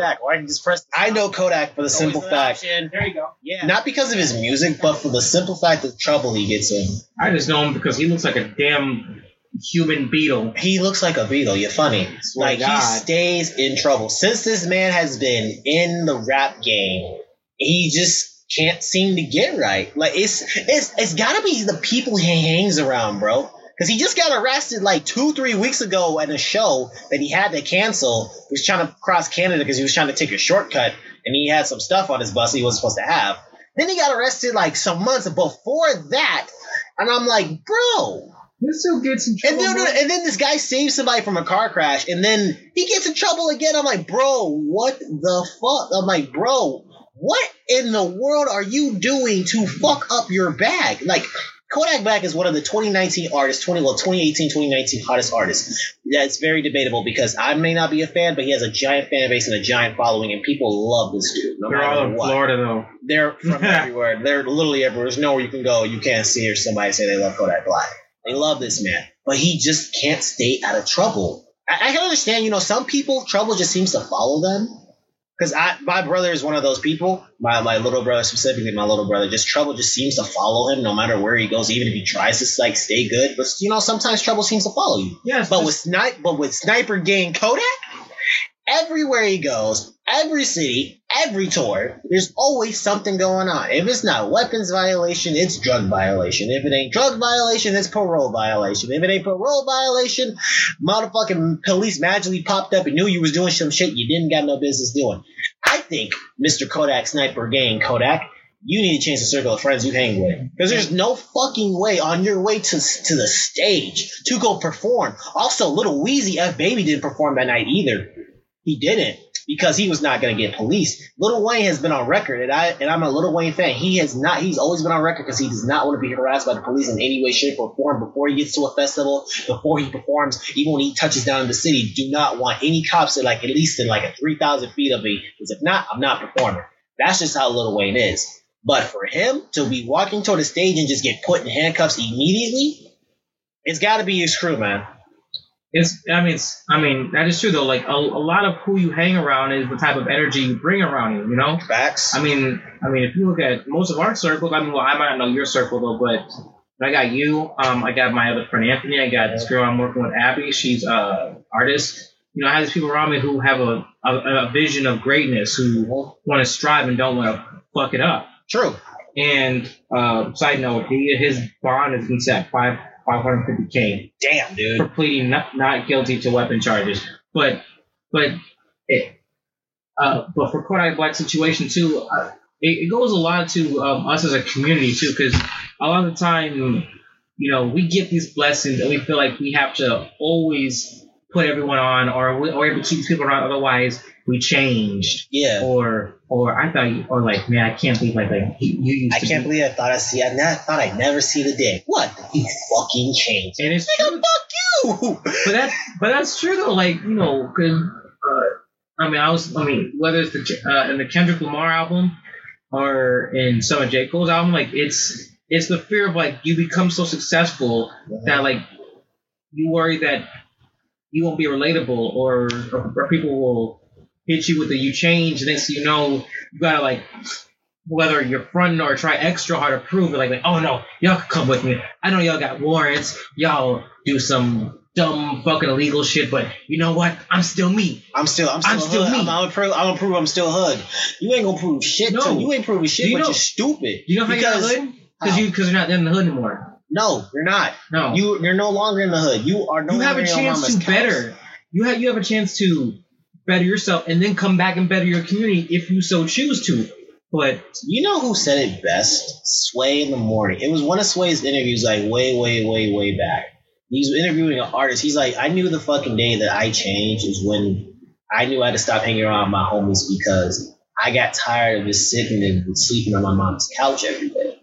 I know Kodak for the simple fact, there you go. Not because of his music, but for the simple fact of the trouble he gets in. I just know him because he looks like a damn human beetle. He looks like a beetle. You're funny. Like he stays in trouble since this man has been in the rap game. He just can't seem to get right. Like it's it's it's gotta be the people he hangs around, bro. Because he just got arrested like two, three weeks ago at a show that he had to cancel. He was trying to cross Canada because he was trying to take a shortcut, and he had some stuff on his bus he wasn't supposed to have. Then he got arrested like some months before that, and I'm like, bro. This still gets in trouble. And then, and then this guy saves somebody from a car crash, and then he gets in trouble again. I'm like, bro, what the fuck? I'm like, bro, what in the world are you doing to fuck up your bag? Like, Kodak Black is one of the twenty nineteen artists, twenty well, twenty eighteen, twenty nineteen hottest artists. Yeah, it's very debatable because I may not be a fan, but he has a giant fan base and a giant following, and people love this dude. No They're matter all in what. Florida, though. They're from everywhere. They're literally everywhere. There's nowhere you can go. You can't see or somebody say they love Kodak Black. They love this man, but he just can't stay out of trouble. I, I can understand, you know, some people, trouble just seems to follow them. Because I, my brother is one of those people, my, my little brother specifically, my little brother, just trouble just seems to follow him no matter where he goes, even if he tries to, like, stay good. But, you know, sometimes trouble seems to follow you. Yes. But with, sni- but with Sniper Gang Kodak, everywhere he goes, every city, every tour, there's always something going on. If it's not weapons violation, it's drug violation. If it ain't drug violation, it's parole violation. If it ain't parole violation, motherfucking police magically popped up and knew you was doing some shit you didn't got no business doing. I think, Mister Kodak Sniper Gang Kodak, you need to change the circle of friends you hang with. Because there's no fucking way on your way to to the stage to go perform. Also, Lil Weezy F Baby didn't perform that night either. He didn't. Because he was not going to get policed. Lil Wayne has been on record, and I and I'm a Lil Wayne fan. He has not. He's always been on record because he does not want to be harassed by the police in any way, shape, or form. Before he gets to a festival, before he performs, even when he touches down in the city, do not want any cops at like at least in like a three thousand feet of me. Because if not, I'm not performing. That's just how Lil Wayne is. But for him to be walking toward the stage and just get put in handcuffs immediately, it's got to be his crew, man. It's, I mean, it's, I mean, that is true though. Like a, a lot of who you hang around is the type of energy you bring around you, you know? Facts. I mean, I mean, if you look at most of our circles, I mean, well, I might not know your circle though, but I got you. Um, I got my other friend Anthony. I got this girl I'm working with, Abby. She's a artist. You know, I have these people around me who have a a, a vision of greatness, who want to strive and don't want to fuck it up. True. And uh, side note, he, his bond has been set five. five hundred fifty thousand. Damn, dude. For pleading not, not guilty to weapon charges. But but it uh, but for Kodak Black's situation too, uh, it, it goes a lot to um, us as a community too, because a lot of the time, you know, we get these blessings and we feel like we have to always put everyone on, or we, or we keep these people around, otherwise we changed. Yeah. Or or I thought, you, or like, man, I can't believe like, like you, you used I to. I can't be. believe I thought I see. I not, thought I'd never see the day. What? You fucking changed. And it's like, fuck you. But that, but that's true though. Like, you know, cause uh, I mean, I was, I mean, whether it's the uh, in the Kendrick Lamar album or in some of J Cole's album, like it's it's the fear of like you become so successful yeah. that like you worry that you won't be relatable, or, or, or people will hit you with a you change, and then so you know you gotta like whether you're fronting or try extra hard to prove it. Like, like oh no, y'all can come with me. I know y'all got warrants. Y'all do some dumb fucking illegal shit, but you know what? I'm still me. I'm still. I'm still. I'm still hood. me. I'm, I'm, prove, I'm gonna prove. I'm still hood. You ain't gonna prove shit. No. To you ain't proving shit. You but know, you're stupid. You know how because, you're in the hood? Because you because you're not in the hood anymore. No, you're not. No, you you're no longer in the hood. You are no. You have longer a chance to better. House. You have you have a chance to. Better yourself, and then come back and better your community if you so choose to. But you know who said it best? Sway in the morning. It was one of Sway's interviews, like way, way, way, way back. He's interviewing an artist. He's like, I knew the fucking day that I changed is when I knew I had to stop hanging around my homies because I got tired of just sitting and sleeping on my mom's couch every day.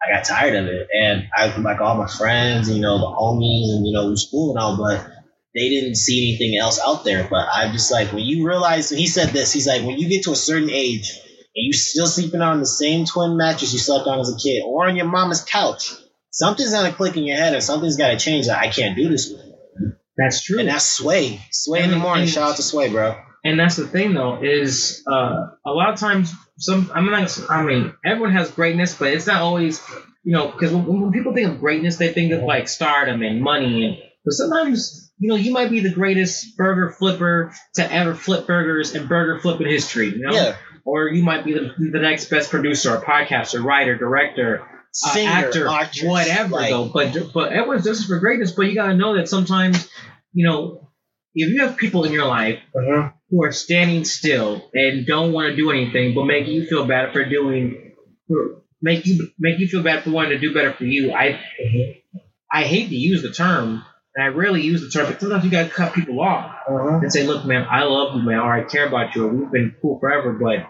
I got tired of it, and I like all my friends, you know, the homies, and you know, it was cool and all, but they didn't see anything else out there. But I'm just like, when you realize, he said this, he's like, when you get to a certain age and you're still sleeping on the same twin mattress you slept on as a kid or on your mama's couch, something's going to click in your head and something's got to change. Like, I can't do this with you. That's true. And that's Sway. Sway and, in the morning. And, shout out to Sway, bro. And that's the thing, though, is uh, a lot of times, some I mean, like, I mean, everyone has greatness, but it's not always, you know, because when, when people think of greatness, they think of like stardom and money. And, but sometimes, you know, you might be the greatest burger flipper to ever flip burgers in burger flipping history, you know? Yeah. Or you might be the, the next best producer or podcaster, writer, director, singer, uh, actor, actress, whatever. Like, though, but but everyone's destined for greatness. But you gotta know that sometimes, you know, if you have people in your life uh-huh. who are standing still and don't want to do anything, but make you feel bad for doing, for, make you make you feel bad for wanting to do better for you. I uh-huh. I hate to use the term. And I rarely use the term, but sometimes you got to cut people off uh-huh. and say, look, man, I love you, man, or I care about you, or we've been cool forever, but,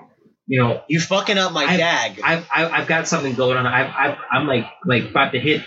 you know. You're fucking up my I've, dag. I've, I've, I've got something going on. I've, I've, I'm, like, like about to hit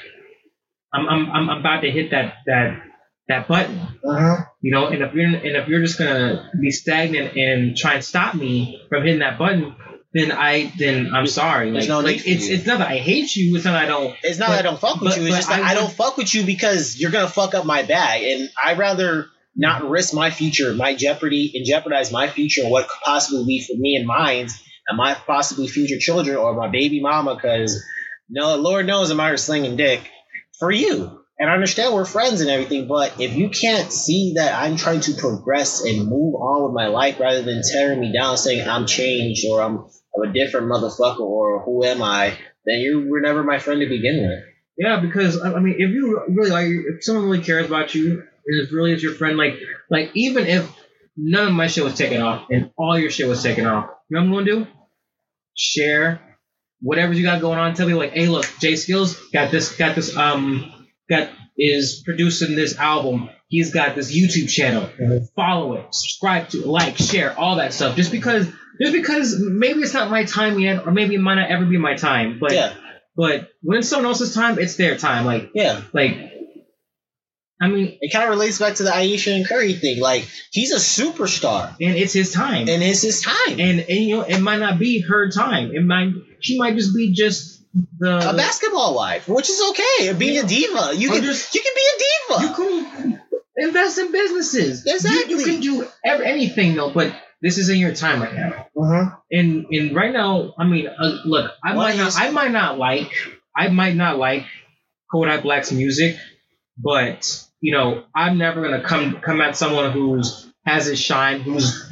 I'm, – I'm, I'm about to hit that that, that button, uh-huh. you know, and if you're, and if you're just going to be stagnant and try and stop me from hitting that button – Then I then I'm sorry. Like, no like it's you. It's not that I hate you. It's not that I don't. It's not but, that I don't fuck with but, you. It's just I, that I don't fuck with you because you're gonna fuck up my bag, and I'd rather not risk my future, my jeopardy, and jeopardize my future and what could possibly be for me and mine and my possibly future children or my baby mama. Because no, Lord knows I'm out here slinging dick for you. And I understand we're friends and everything, but if you can't see that I'm trying to progress and move on with my life rather than tearing me down saying I'm changed or I'm I'm a different motherfucker or who am I, then you were never my friend to begin with. Yeah, because, I mean, if you really like, if someone really cares about you and is really is your friend, like, like even if none of my shit was taken off and all your shit was taken off, you know what I'm going to do? Share whatever you got going on. Tell me, like, hey, look, J Skills got this, got this, um... Got is producing this album. He's got this YouTube channel. Mm-hmm. Follow it, subscribe to, like, share, all that stuff. Just because, just because maybe it's not my time yet, or maybe it might not ever be my time. But yeah. but when it's someone else's time, it's their time. Like yeah, like I mean, it kind of relates back to the Ayesha and Curry thing. Like he's a superstar, and it's his time, and it's his time, and and you know it might not be her time. It might she might just be just. The, a basketball wife, which is okay. Being yeah. a diva, you can just, you can be a diva. You can invest in businesses. Exactly. You, you can do every, anything though, but this isn't your time right now. Uh-huh. And and right now, I mean, uh, look, I well, might not, I might not like, I might not like Kodak Black's music, but you know, I'm never gonna come come at someone who's has his shine, who's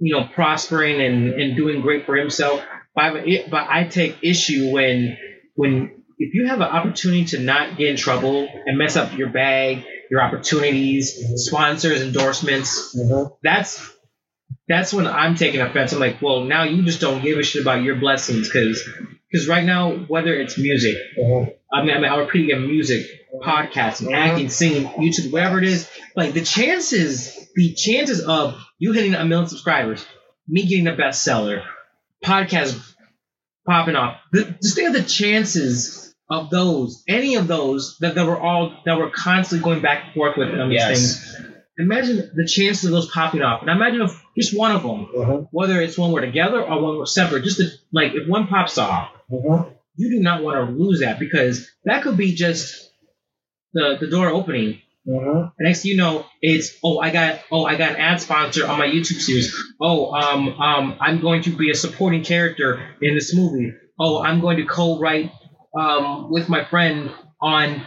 you know prospering and, and doing great for himself. But I take issue when, when if you have an opportunity to not get in trouble and mess up your bag, your opportunities, mm-hmm. sponsors, endorsements, mm-hmm. that's that's when I'm taking offense. I'm like, well, now you just don't give a shit about your blessings because because right now, whether it's music, mm-hmm. I mean, I mean, I'll repeat again, music, podcasting, mm-hmm. acting, singing, YouTube, whatever it is, like the chances, the chances of you hitting a million subscribers, me getting a bestseller. Podcast popping off. The, just think of the chances of those, any of those that, that were all that were constantly going back and forth with on these yes. things. Imagine the chances of those popping off, and imagine if just one of them, uh-huh. whether it's one we're together or one we're separate, just to, like if one pops off, uh-huh. you do not want to lose that because that could be just the the door opening. Uh-huh. The next thing you know, it's oh I got oh I got an ad sponsor on my YouTube series. Oh um um I'm going to be a supporting character in this movie. Oh I'm going to co-write um with my friend on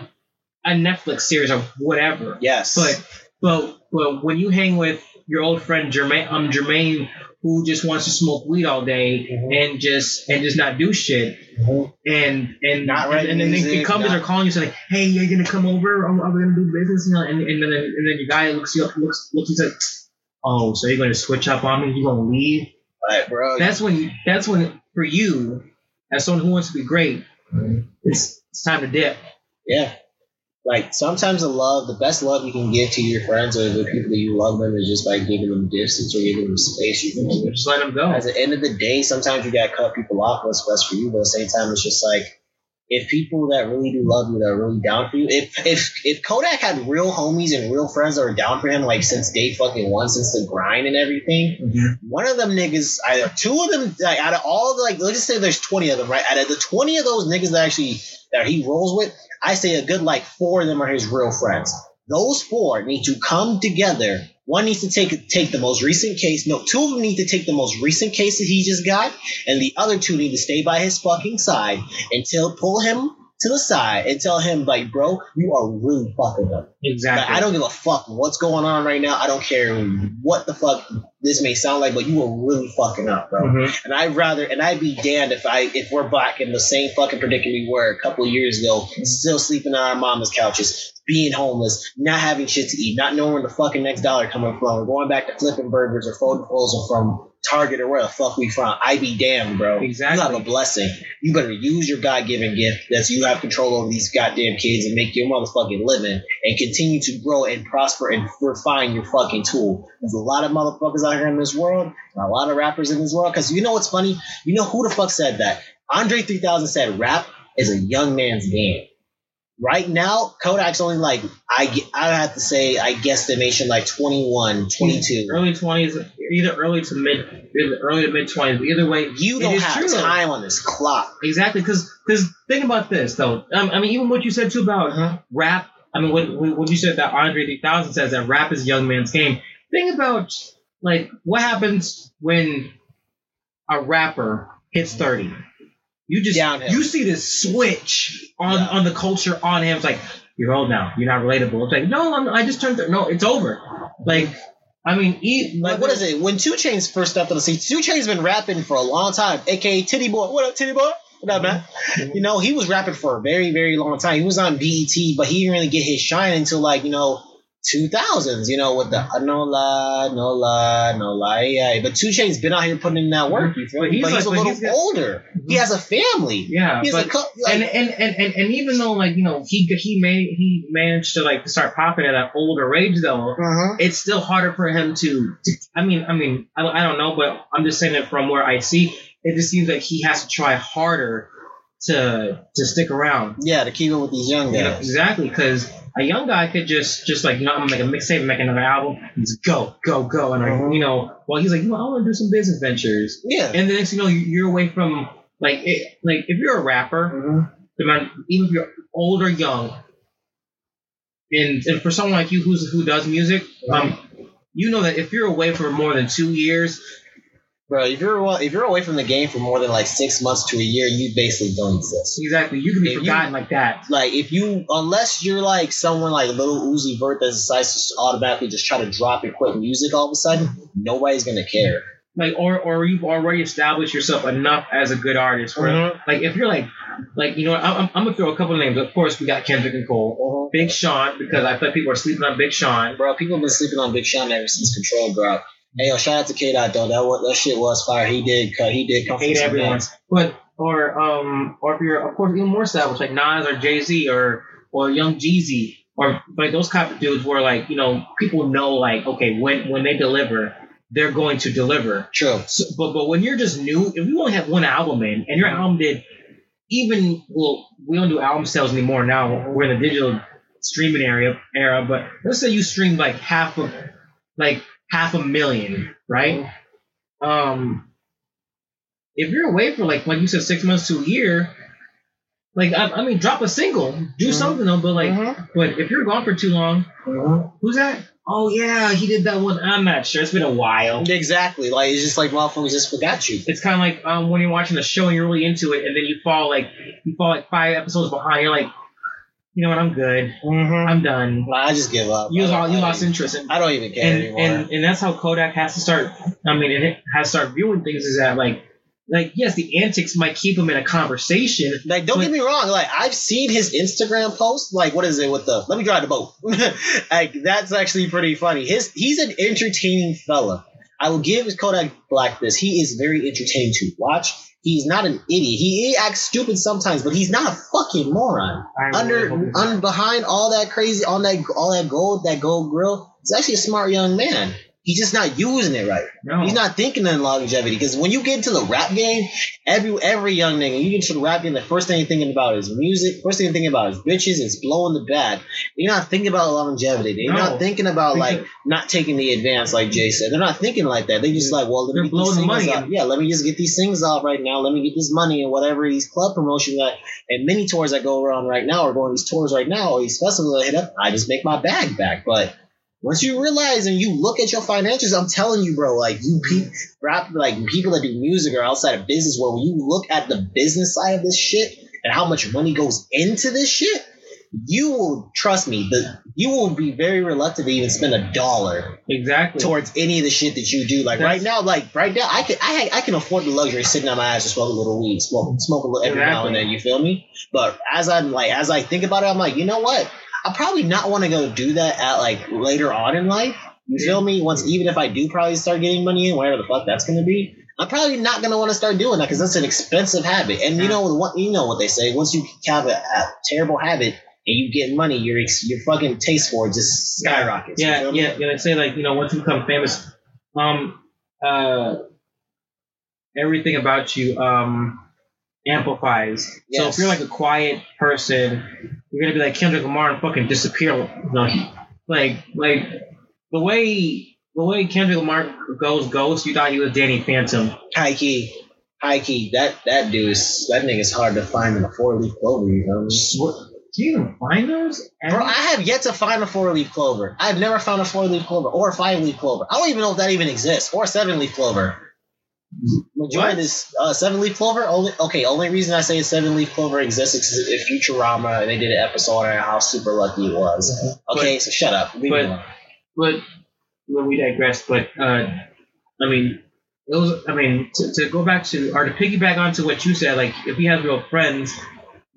a Netflix series or whatever. Yes. But but but when you hang with your old friend Jermaine um Jermaine who just wants to smoke weed all day uh-huh. and just and just not do shit uh-huh. and and not write and, and music, then the companies not... are calling you saying, hey, you're gonna come over, I'm, I'm gonna do business, you know, and and then and then your guy looks you up looks looks and says, oh, so you're gonna switch up on me, you gonna leave? All right, bro. That's when you, that's when for you, as someone who wants to be great, mm-hmm. it's it's time to dip. Yeah. Like sometimes the love, the best love you can give to your friends or the people that you love them is just by giving them distance or giving them space. You can just let them go. At the end of the day, sometimes you got to cut people off. What's best for you, but at the same time, it's just like if people that really do love you, that are really down for you. If if if Kodak had real homies and real friends that were down for him, like since day fucking one, since the grind and everything, mm-hmm. one of them niggas, either two of them, like out of all the like, let's just say there's twenty of them, right? Out of the twenty of those niggas that actually that he rolls with. I say a good like four of them are his real friends. Those four need to come together. One needs to take take the most recent case. No, two of them need to take the most recent case that he just got, and the other two need to stay by his fucking side until pull him to the side and tell him, like, bro, you are really fucking up. Exactly. Like, I don't give a fuck what's going on right now. I don't care what the fuck this may sound like, but you are really fucking up, bro. Mm-hmm. And I'd rather, and I'd be damned if I, if we're black in the same fucking predicament we were a couple of years ago, still sleeping on our mama's couches, being homeless, not having shit to eat, not knowing where the fucking next dollar coming from, going back to flipping burgers or folding frozen from Target or where the fuck we from. I be damned, bro. Exactly. You have a blessing. You better use your God-given gift that you have control over these goddamn kids and make your motherfucking living and continue to grow and prosper and refine your fucking tool. There's a lot of motherfuckers out here in this world, and a lot of rappers in this world, because you know what's funny? You know who the fuck said that? Andre three thousand said rap is a young man's game. Right now, Kodak's only like, I, I have to say, I guess the nation like twenty-one, twenty-two. Early twenties, either early to mid, either early to mid twenties. Either way, you don't have true. time on this clock. Exactly, because think about this, though. Um, I mean, even what you said, too, about uh-huh. rap. I mean, what, what you said that Andre three thousand says that rap is a young man's game. Think about, like, what happens when a rapper hits thirty. You just Downhill. You see this switch on, yeah. on the culture on him. It's like, you're old now. You're not relatable. It's like, no, I'm, I just turned thirty. No, it's over. Like, I mean, he, like, what is it? When two Chainz first stepped on the scene, two Chainz been rapping for a long time. A K A Titty Boy. What up, Titty Boy? What up, man? Mm-hmm. You know, he was rapping for a very, very long time. He was on B E T, but he didn't really get his shine until, like, you know, two thousands, you know, with the uh, no lie, no lie, no lie. Yeah. But two Chainz been out here putting in that work. You feel but he's, but like, he's a but little he's got, older. Mm-hmm. He has a family. Yeah. He has but, a co- like, and, and, and, and and even though, like, you know, he he made he managed to, like, start popping at an older age, though, uh-huh. it's still harder for him to. to I mean, I mean, I, I don't know, but I'm just saying it from where I see. It just seems like he has to try harder to to stick around. Yeah, to keep up with these young guys. Yeah, exactly, because. A young guy could just, just like, you know, I'm gonna make a mixtape, make another album, just go, go, go, and mm-hmm. like, you know, well, he's like, you know, I want to do some business ventures, yeah. And the next, you know, you're away from, like, it, like if you're a rapper, mm-hmm. even if you're old or young, and and for someone like you who's who does music, mm-hmm. um, you know that if you're away for more than two years. Bro, if you're if you're away from the game for more than like six months to a year, you basically don't exist. Exactly, you can be if forgotten you, like that. Like if you, unless you're like someone like Lil Uzi Vert that decides to automatically just try to drop and quit music all of a sudden, nobody's gonna care. Like or or you've already established yourself enough as a good artist. Where, mm-hmm. Like if you're like like you know, I'm I'm gonna throw a couple of names. Of course, we got Kendrick and Cole, mm-hmm. Big Sean, because I feel like people are sleeping on Big Sean. Bro, people have been sleeping on Big Sean ever since Control dropped. Hey, yo, shout out to K-Dot, though. That was, that shit was fire. He did cut. He did come from everyone. Bands. But, or, um, or if you're, of course, even more established, like Nas or Jay-Z or, or Young Jeezy, or, like, those type of dudes where, like, you know, people know, like, okay, when, when they deliver, they're going to deliver. True. So, but, but when you're just new, if you only have one album in, and your album did even, well, we don't do album sales anymore now. We're in the digital streaming area, era, but let's say you stream, like, half of, like, half a million, right? Um, if you're away for like, like you said, six months to a year, like I, I mean, drop a single, do mm-hmm. something though. But like, mm-hmm. but if you're gone for too long, mm-hmm. who's that? Oh yeah, he did that one. I'm not sure. It's been a while. Exactly. Like it's just like motherfuckers just forgot you. It's kind of like um, when you're watching a show and you're really into it, and then you fall like you fall like five episodes behind. You're like. You know what? I'm good. Mm-hmm. I'm done. Well, I just give up. You, all, you lost interest. In, I don't even care and, anymore. And, and that's how Kodak has to start. I mean, it has to start viewing things is that like, like yes, the antics might keep him in a conversation. Like, don't but, get me wrong. Like, I've seen his Instagram post. Like, what is it with the? Let me drive the boat. Like, that's actually pretty funny. His he's an entertaining fella. I will give Kodak Black this. He is very entertaining to watch. He's not an idiot. He acts stupid sometimes, but he's not a fucking moron. I'm Under, really un, behind all that crazy, all that, all that gold, that gold grill, he's actually a smart young man. He's just not using it right. No. He's not thinking in longevity because when you get into the rap game, every every young nigga, you get into the rap game, the first thing you're thinking about is music. First thing you're thinking about is bitches. It's blowing the bag. You're not thinking about longevity. They're no. not thinking about Think like it. not taking the advance, like Jay said. They're not thinking like that. They just like, well, let me They're get these things out. Yeah, let me just get these things out right now. Let me get this money and whatever these club promotions that and many tours that go around right now or going these tours right now or these festivals I hit up. I just make my bag back, but. Once you realize and you look at your financials, I'm telling you, bro, like you pe- rap, like people that do music or outside of business, where when you look at the business side of this shit and how much money goes into this shit, you will, trust me, the, you will be very reluctant to even spend a dollar exactly towards any of the shit that you do. Like that's, right now, like right now, I can I I can afford the luxury of sitting on my ass to smoke a little weed, smoke smoke a little every exactly. now and then. You feel me? But as I'm like, as I think about it, I'm like, you know what? I probably not want to go do that at like later on in life. You feel me? Once, even if I do probably start getting money in, whatever the fuck that's going to be, I'm probably not going to want to start doing that because that's an expensive habit. And you know what? You know what they say: once you have a, a terrible habit and you get money, your your fucking taste for it just skyrockets. Yeah, you know yeah, I mean? yeah. They say like, you know, once you become famous, um, uh, everything about you um amplifies. Yes. So if you're like a quiet person, you're gonna be like Kendrick Lamar and fucking disappear. You know? Like, like the way the way Kendrick Lamar goes ghost, you thought he was Danny Phantom. High key, high key. That that dude is that nigga's hard to find in a four leaf clover. You know. What? Do you even find those? Bro, I have yet to find a four-leaf clover. I've never found a four-leaf clover or a five-leaf clover. I don't even know if that even exists. Or a seven-leaf clover. Majority is uh, seven-leaf clover. Only okay. Only reason I say a seven-leaf clover exists is if Futurama, they did an episode on how super lucky it was. Okay, but, so shut up. Leave but, me alone. But well, we digress. But uh, I mean, it was, I mean, to, to go back to or to piggyback onto what you said, like if we have real friends.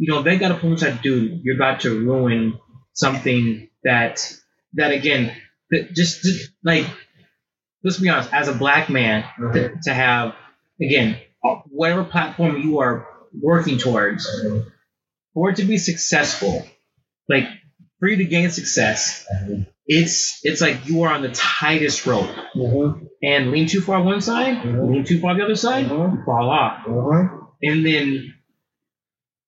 You know, they got a point that, dude, you're about to ruin something that, that again, that just, just like, let's be honest, as a black man, mm-hmm. to, to have, again, whatever platform you are working towards, mm-hmm. for it to be successful, like, for you to gain success, mm-hmm. it's it's like you are on the tightest rope. Mm-hmm. And lean too far one side, mm-hmm. lean too far the other side, mm-hmm. you fall off. Mm-hmm. And then...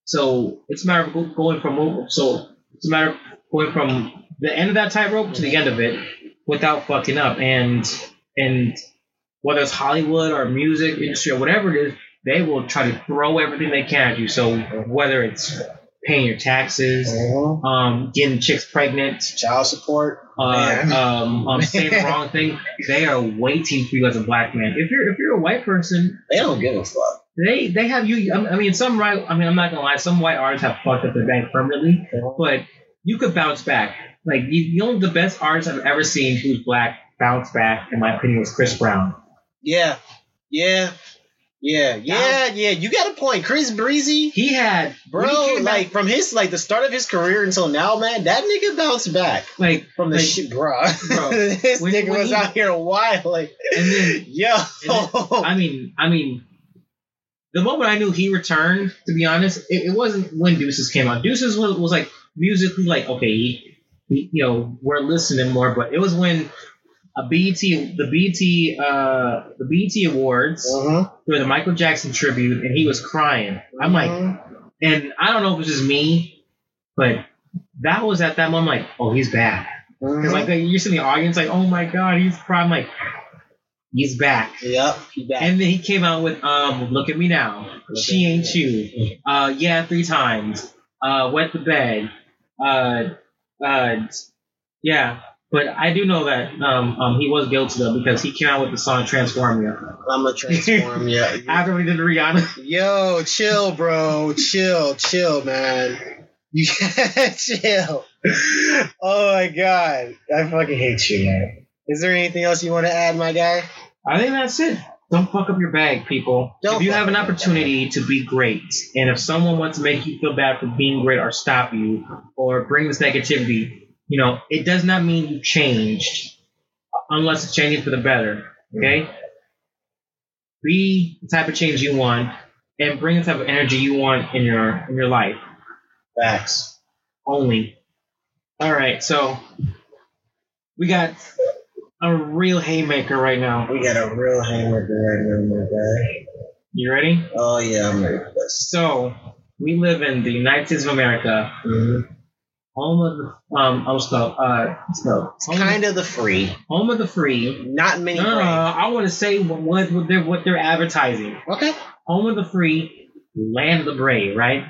So it's a matter of going from so it's a matter of going from the end of that tightrope to the end of it without fucking up. And and whether it's Hollywood or music industry or whatever it is, they will try to throw everything they can at you. So whether it's paying your taxes, uh-huh. um, getting chicks pregnant, child support, uh, um, um, saying the wrong thing, they are waiting for you as a black man. If you're if you're a white person, they don't give a fuck. They they have you. I mean, some right. I mean, I'm not gonna lie. Some white artists have fucked up their bank permanently, but you could bounce back. Like you, you know, the best artist I've ever seen who's black bounce back, in my opinion, was Chris Brown. Yeah, yeah, yeah, yeah, yeah. You got a point, Chris Breezy. He had bro, he like back, from his like the start of his career until now, man. That nigga bounced back. Like from the like, shit, bro. bro this when, nigga when was he, out here a while. Like, and then, yo, and then, I mean, I mean. The moment I knew he returned, to be honest, it, it wasn't when Deuces came out. Deuces was, was like musically like, okay, we, you know, we're listening more, but it was when a B E T the B E T uh the B E T Awards uh-huh. there was a Michael Jackson tribute and he was crying. Uh-huh. I'm like, and I don't know if it was just me, but that was at that moment like, oh, he's back. Uh-huh. Like you're sitting in the audience like, oh my god, he's crying. Like. He's back. Yep, he's back. And then he came out with um, "Look at Me Now." Look she ain't me. You. Uh, yeah, three times. Uh, wet the bed. Uh, uh, yeah. But I do know that um, um, he was guilty though because he came out with the song "Transform You." I'm a transform you. After we did Rihanna. Yo, chill, bro. chill, chill, man. You chill. Oh my god, I fucking hate you, man. Is there anything else you want to add, my guy? I think that's it. Don't fuck up your bag, people. Don't if you have an opportunity to be great, and if someone wants to make you feel bad for being great or stop you or bring this negativity, you know, it does not mean you changed unless it's changing for the better, okay? Mm-hmm. Be the type of change you want and bring the type of energy you want in your in your life. Facts. Only. All right, so we got... A real haymaker right now. We got a real haymaker right now, my guy. You ready? Oh, yeah, I'm ready for this. So, we live in the United States of America. Mm-hmm. Home of the, um, oh, so, uh, so. Home kind of the free. Home of the free. Not many. Uh, I want to say what, what, they're, what they're advertising. Okay. Home of the free, land of the brave, right?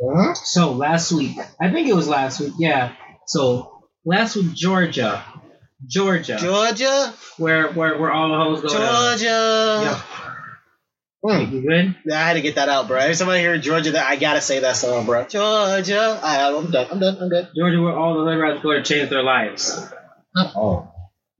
Uh-huh. So, last week, I think it was last week, yeah. So, last week, Georgia. Georgia, Georgia, where where where all the hoes go. Georgia, yeah. Mm. You good? I had to get that out, bro. Every time I hear Georgia, that I gotta say that song, bro. Georgia, I, I'm done. I'm done. I'm good. Georgia, where all the liberals go to change their lives. Not all.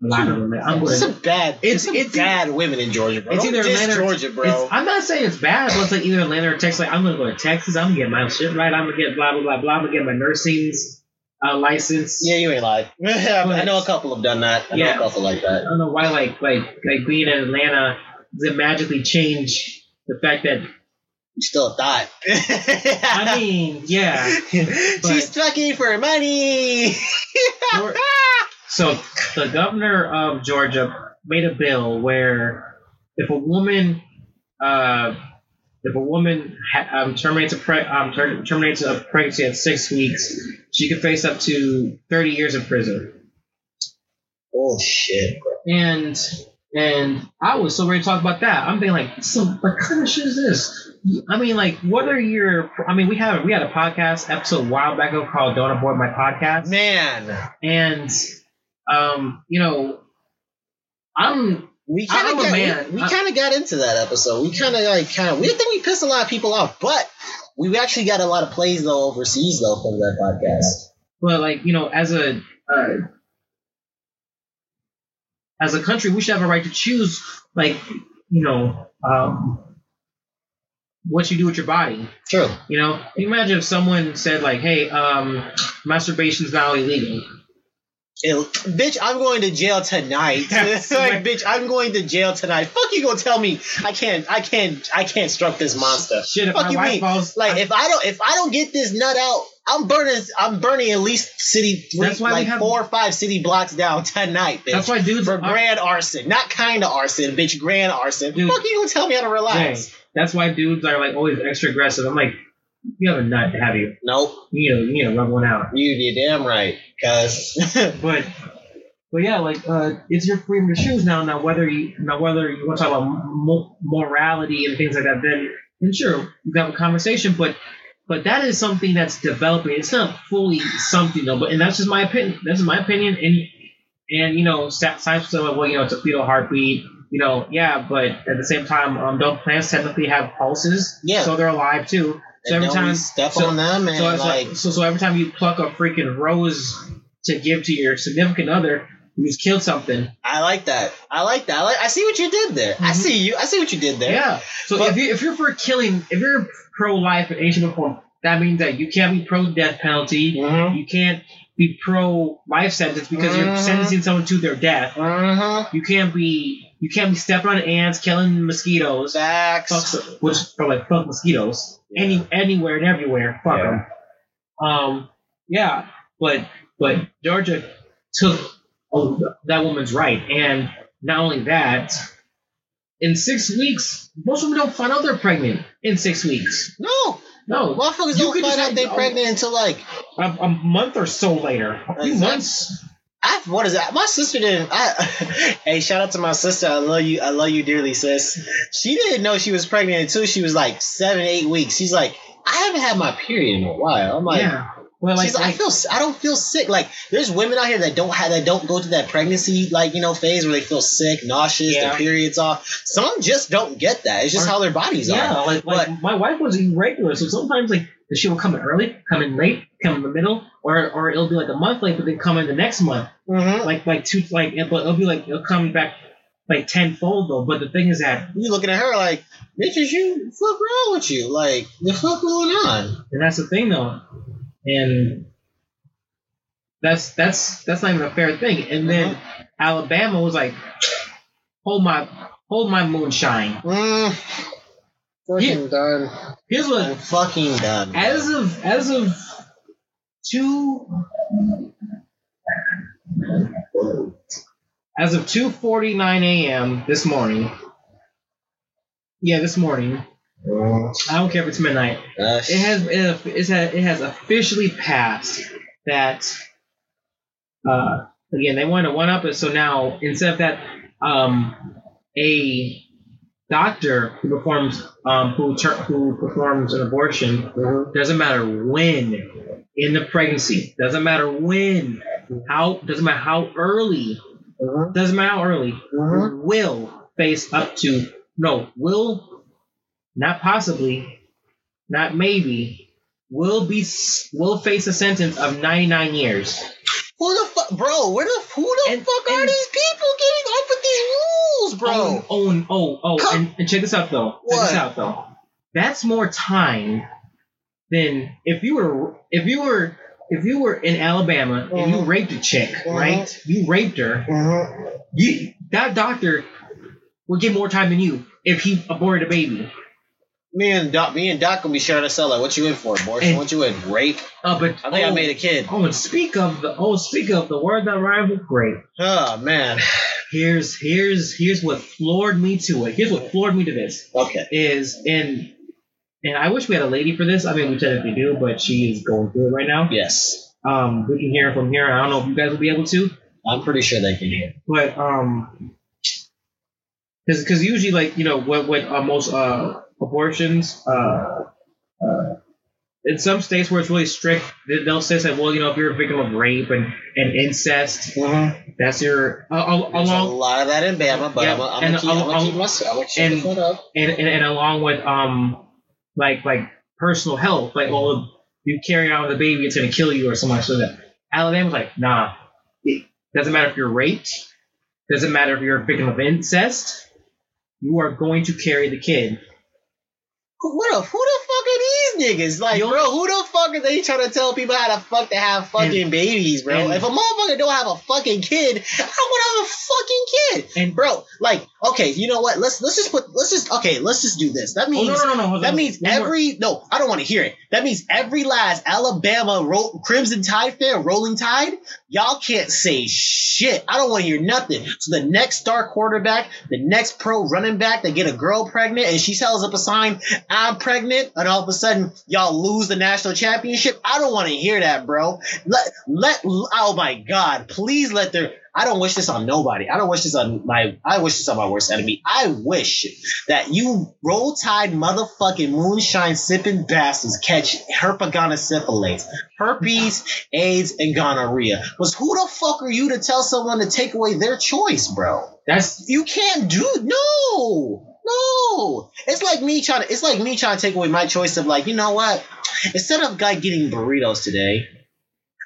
A lot of them. I'm it's a bad. It's it's bad women in Georgia, bro. It's either Atlanta, Georgia, bro. I'm not saying it's bad, but it's like either Atlanta or Texas. Like I'm gonna go to Texas. I'm gonna get my shit right. I'm gonna get blah blah blah blah. I'm gonna get my nursing's uh, license. Yeah, you ain't lying. I know a couple have done that. I know yeah. a couple like that. I don't know why, like like like being in Atlanta. Does it magically change the fact that you still a thought? I mean, yeah. She's fucking for money. So the governor of Georgia made a bill where if a woman, uh, if a woman ha- um, terminates a pre- um, ter- terminates a pregnancy at six weeks, she could face up to thirty years in prison. Oh shit, bro. And. And I was so ready to talk about that. I'm being like, so what kind of shit is this? I mean, like, what are your? I mean, we have we had a podcast episode a while back ago called "Don't Abort My Podcast." Man, and um, you know, I'm we kind of man. We, we kind of got into that episode. We kind of like kind of. We didn't think we pissed a lot of people off, but we actually got a lot of plays though overseas though from that podcast. Well, like you know, as a. Uh, As a country, we should have a right to choose, like, you know, um, what you do with your body. True. You know, can you imagine if someone said, like, hey, um, masturbation's now illegal. It, bitch, I'm going to jail tonight. Like, bitch, I'm going to jail tonight. Fuck you gonna tell me I can't, I can't, I can't struck this monster. Shit, if fuck my you wife mean. Falls, like, I'm, if I don't, if I don't get this nut out, I'm burning, I'm burning at least city three, like have, four or five city blocks down tonight, bitch. That's why dudes for grand are, arson, not kind of arson, bitch, grand arson. Dude, fuck you gonna tell me how to relax. Dang, that's why dudes are like always extra aggressive. I'm like, you have a nut, have you? Nope. You know, you know, rub one out. You, you're damn right. Cause, but, but yeah, like uh, it's your freedom to choose now. Now whether you, now whether you want to talk about mo- morality and things like that, then, then sure, you can have a conversation. But, but that is something that's developing. It's not fully something though. But and that's just my opinion. That's my opinion. And and you know, science said, well, you know, it's a fetal heartbeat. You know, yeah. But at the same time, um, don't plants technically have pulses? Yeah. So they're alive too. So every time step so, on them and so, like, like, so so every time you pluck a freaking rose to give to your significant other, you just killed something. I like that. I like that. I, like, I see what you did there. Mm-hmm. I see you. I see what you did there. Yeah. So but, if you if you're for killing, if you're pro-life and ancient reform, that means that you can't be pro-death penalty. Mm-hmm. You can't be pro-life sentence because mm-hmm. you're sentencing someone to their death. Mm-hmm. You can't be. You can't be stepping on ants, killing mosquitoes. Facts. Fuck, which are like fuck mosquitoes. Yeah. Any anywhere and everywhere. Fuck them. Yeah. Um. Yeah. But but Georgia took oh, that woman's right, and not only that, in six weeks most women don't find out they're pregnant. In six weeks. No. No. Motherfuckers don't find out they're pregnant until like a, a month or so later. A few months. I, what is that? My sister didn't. I, hey, shout out to my sister. I love you. I love you dearly, sis. She didn't know she was pregnant until she was like seven, eight weeks. She's like, I haven't had my period in a while. I'm like, yeah. Well, like, she's like, I feel. I don't feel sick. Like, there's women out here that don't have that don't go through that pregnancy, like you know, phase where they feel sick, nauseous, yeah. their periods off. Some just don't get that. It's just or, how their bodies yeah, are. Like, but, like my wife was irregular, so sometimes like. The shit will come in early, come in late, come in the middle, or or it'll be like a month late, but then come in the next month. Mm-hmm. Like like two like but it'll be like it'll come back like tenfold though. But the thing is that you looking at her like, bitch, is you fuck wrong with you? Like the fuck going on? And that's the thing though, and that's that's that's not even a fair thing. And then mm-hmm. Alabama was like, hold my hold my moonshine. Mm. Fucking Here, done. Here's what I'm fucking done. Man. As of as of two as of two forty nine a.m. this morning. Yeah, this morning. Uh, I don't care if it's midnight. Uh, it has it, it has it has officially passed that. Uh, again, they want to one up it, so now instead of that, um, a. doctor who performs um who ter- who performs an abortion mm-hmm. doesn't matter when in the pregnancy doesn't matter when how doesn't matter how early mm-hmm. doesn't matter how early mm-hmm. will face up to no will not possibly, not maybe, will be will face a sentence of ninety-nine years. Who the fuck, bro? Where the who the and, fuck and, are these people getting up with these rules, bro? Oh, and, oh, oh, oh and, and check this out though. Check what? this out though. That's more time than if you were if you were if you were in Alabama uh-huh. and you raped a chick, uh-huh. right? You raped her. Uh-huh. You that doctor would get more time than you if he aborted a baby. Me and Doc, me and Doc will be sharing a cell. What you in for, abortion? And, what you in, rape? Uh, but, I think oh, I made a kid. Oh, and speak of the oh, speak of the word that rhymes with rape. Oh man, here's here's here's what floored me to it. Here's what floored me to this. Okay, is and and I wish we had a lady for this. I mean, we technically do, but she is going through it right now. Yes. Um, we can hear from here. I don't know if you guys will be able to. I'm pretty sure they can hear. But um, because because usually like you know what what uh, most uh. abortions, uh, uh, in some states where it's really strict, they'll say that, well, you know, if you're a victim of rape and, and incest, mm-hmm. that's your, uh, along, there's a lot of that in Bama, but yeah, I'm going to keep, al- al- keep myself, and, and, and, and along with, um, like, like personal health, like, mm-hmm. well, if you carry on with a baby, it's going to kill you or something like that. Alabama's like, nah, it doesn't matter if you're raped, doesn't matter if you're a victim of incest, you are going to carry the kid. What the, who the fuck are these niggas? Like, Yo, bro, who the fuck are they trying to tell people how to fuck to have fucking and, babies, bro? And, if a motherfucker don't have a fucking kid, I would have a fucking kid. And bro, like, okay, you know what? Let's let's just put let's just okay, let's just do this. That means oh, no, no, no, no, that no, means no, every no, I don't want to hear it. That means every last Alabama Ro- Crimson Tide fan, Rolling Tide, y'all can't say shit. I don't want to hear nothing. So the next star quarterback, the next pro running back, they get a girl pregnant and she sells up a sign, I'm pregnant, and all of a sudden y'all lose the national championship. I don't want to hear that, bro. Let let oh my God, please let their I don't wish this on nobody. I don't wish this on my I wish this on my worst enemy. I wish that you Roll Tide motherfucking moonshine sipping bastards catch herpagonosyphilates, herpes, AIDS, and gonorrhea. Because who the fuck are you to tell someone to take away their choice, bro? That's you can't do no. No, it's like me trying to. It's like me trying to take away my choice of like, you know what? Instead of guy getting burritos today,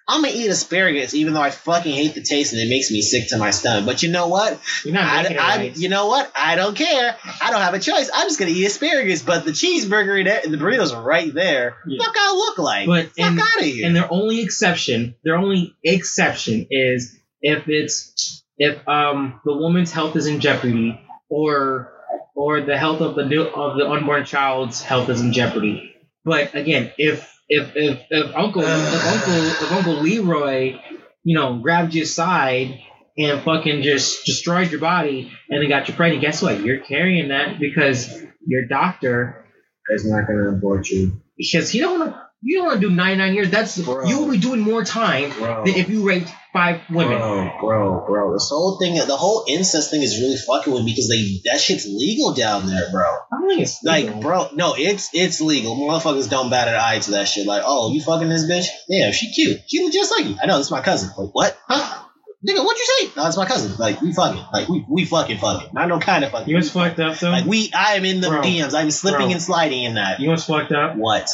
I'm gonna eat asparagus, even though I fucking hate the taste and it makes me sick to my stomach. But you know what? You're not I, I, right. You know what? I don't care. I don't have a choice. I'm just gonna eat asparagus. But the cheeseburger and the burritos are right there. Yeah. Fuck, I look like. But fuck and, out of here. And their only exception, their only exception is if it's if um the woman's health is in jeopardy or. Or the health of the new, of the unborn child's health is in jeopardy. But again, if if if, if Uncle if Uncle if Uncle Leroy, you know, grabbed you aside and fucking just destroyed your body and then got you pregnant, guess what? You're carrying that because your doctor is not going to abort you because you don't want to. You don't want to do ninety-nine years. That's bro. You will be doing more time bro. Than if you raped five women. Bro, bro, bro. This whole thing, the whole incest thing is really fucking with me because they that shit's legal down there, bro. I think it's legal. Like, bro, no, it's it's legal. Motherfuckers don't bat an eye to that shit. Like, oh, you fucking this bitch? Yeah, she cute. She look just like you. I know, it's my cousin. Like, what? Huh? Nigga, what'd you say? No, it's my cousin. Like, we fucking. Like, we, we fucking fucking. Not no kind of fucking. You was fucked up, though? Like, we, I am in the bro, D Ms. I'm slipping bro. and sliding in that. You was fucked up? What?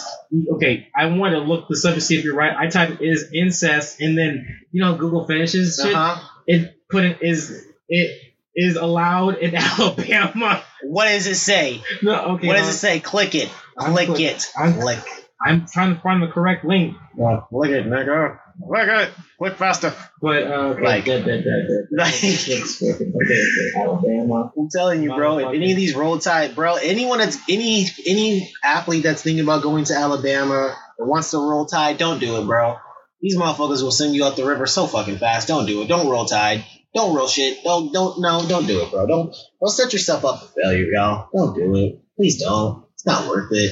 Okay, I want to look this up to see if you're right. I typed is incest, and then, you know, Google finishes shit. Uh-huh. It put it is, it is allowed in Alabama. What does it say? No, okay. What does it say? Click it. Click, click it. I'm, click. I'm trying to find the correct link. Yeah, click it, nigga. Click it. Click faster. But uh, okay. like that, that, that, that. Like, Alabama. I'm telling you, bro. If any of these Roll Tide, bro, anyone that's any any athlete that's thinking about going to Alabama and wants to Roll Tide, don't do it, bro. These motherfuckers will send you up the river so fucking fast. Don't do it. Don't Roll Tide. Don't roll shit. Don't don't no. Don't do it, bro. Don't don't set yourself up for failure, y'all. Don't do it. Please don't. It's not worth it.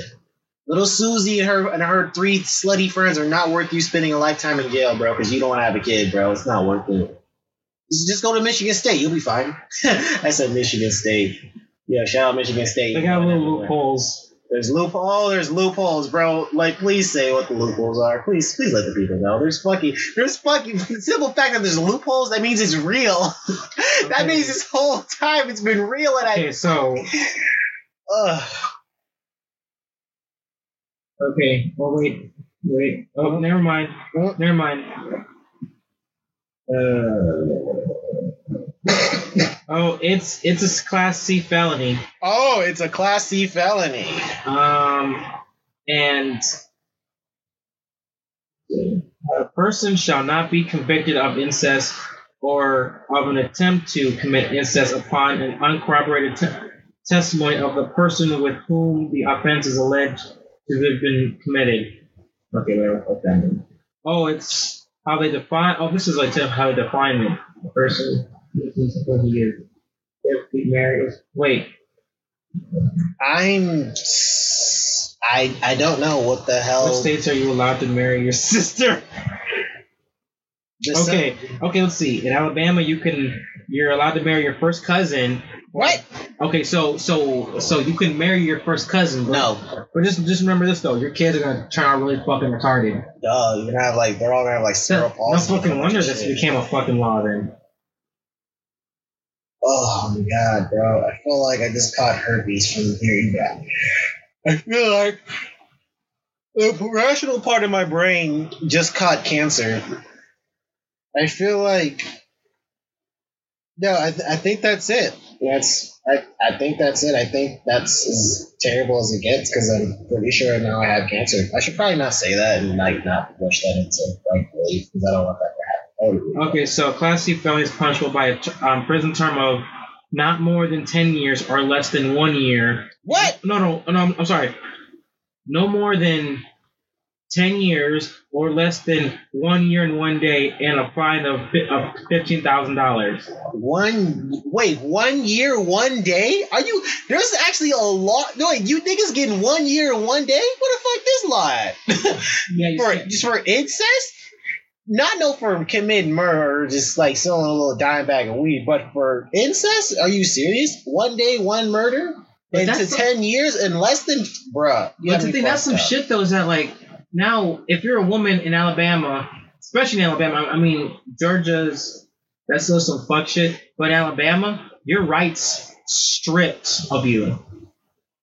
Little Susie and her and her three slutty friends are not worth you spending a lifetime in jail, bro, because you don't want to have a kid, bro. It's not worth it. Just go to Michigan State. You'll be fine. I said Michigan State. Yeah, shout out Michigan State. They got little everywhere. Loopholes. There's loopholes. Oh, there's loopholes, bro. Like, please say what the loopholes are. Please, please let the people know. There's fucking, there's fucking, the simple fact that there's loopholes, that means it's real. Okay. That means this whole time it's been real. And okay, I, so... Ugh. Okay. Oh, wait. Wait. Oh, never mind. Oh, never mind. Uh... oh, it's it's a Class C felony. Oh, it's a Class C felony. Um, and a person shall not be convicted of incest or of an attempt to commit incest upon an uncorroborated t- testimony of the person with whom the offense is alleged to have been committed. Okay, wait, what's that mean? Oh, it's how they define. Oh, this is like how they define it. The person is supposed to get if we married. Wait, I'm. I I don't know what the hell. What states are you allowed to marry your sister? Okay, okay. Let's see. In Alabama, you can. You're allowed to marry your first cousin. What? Okay, so so so you can marry your first cousin. But, no. But just just remember this though: your kids are gonna turn out really fucking retarded. Duh, you're gonna have like they're all gonna have like cerebral palsy. No fucking wonder this became a fucking law then. Oh my god, bro! I feel like I just caught herpes from hearing that. I feel like the rational part of my brain just caught cancer. I feel like. No, I th- I think that's it. That's I, I think that's it. I think that's as terrible as it gets because I'm pretty sure now I have cancer. I should probably not say that and like not push that into like relief because I don't want that to happen. Really okay, so Class C felony is punishable by a t- um, prison term of not more than ten years or less than one year. What? No, no, no. I'm, I'm sorry. No more than ten years or less than one year and one day, and a fine of fifteen thousand dollars. One wait, one year, one day? Are you? There's actually a lot. No, wait, you niggas getting one year and one day? What the fuck? This lot? Yeah, for saying. Just for incest? Not no for committing murder, or just like selling a little dime bag of weed, but for incest? Are you serious? One day, one murder, but into ten like, years and less than, bruh. That's the thing. That's some up. Shit though. Is that like? Now, if you're a woman in Alabama, especially in Alabama, I mean, Georgia's, that's still some fuck shit, but Alabama, your rights stripped of you.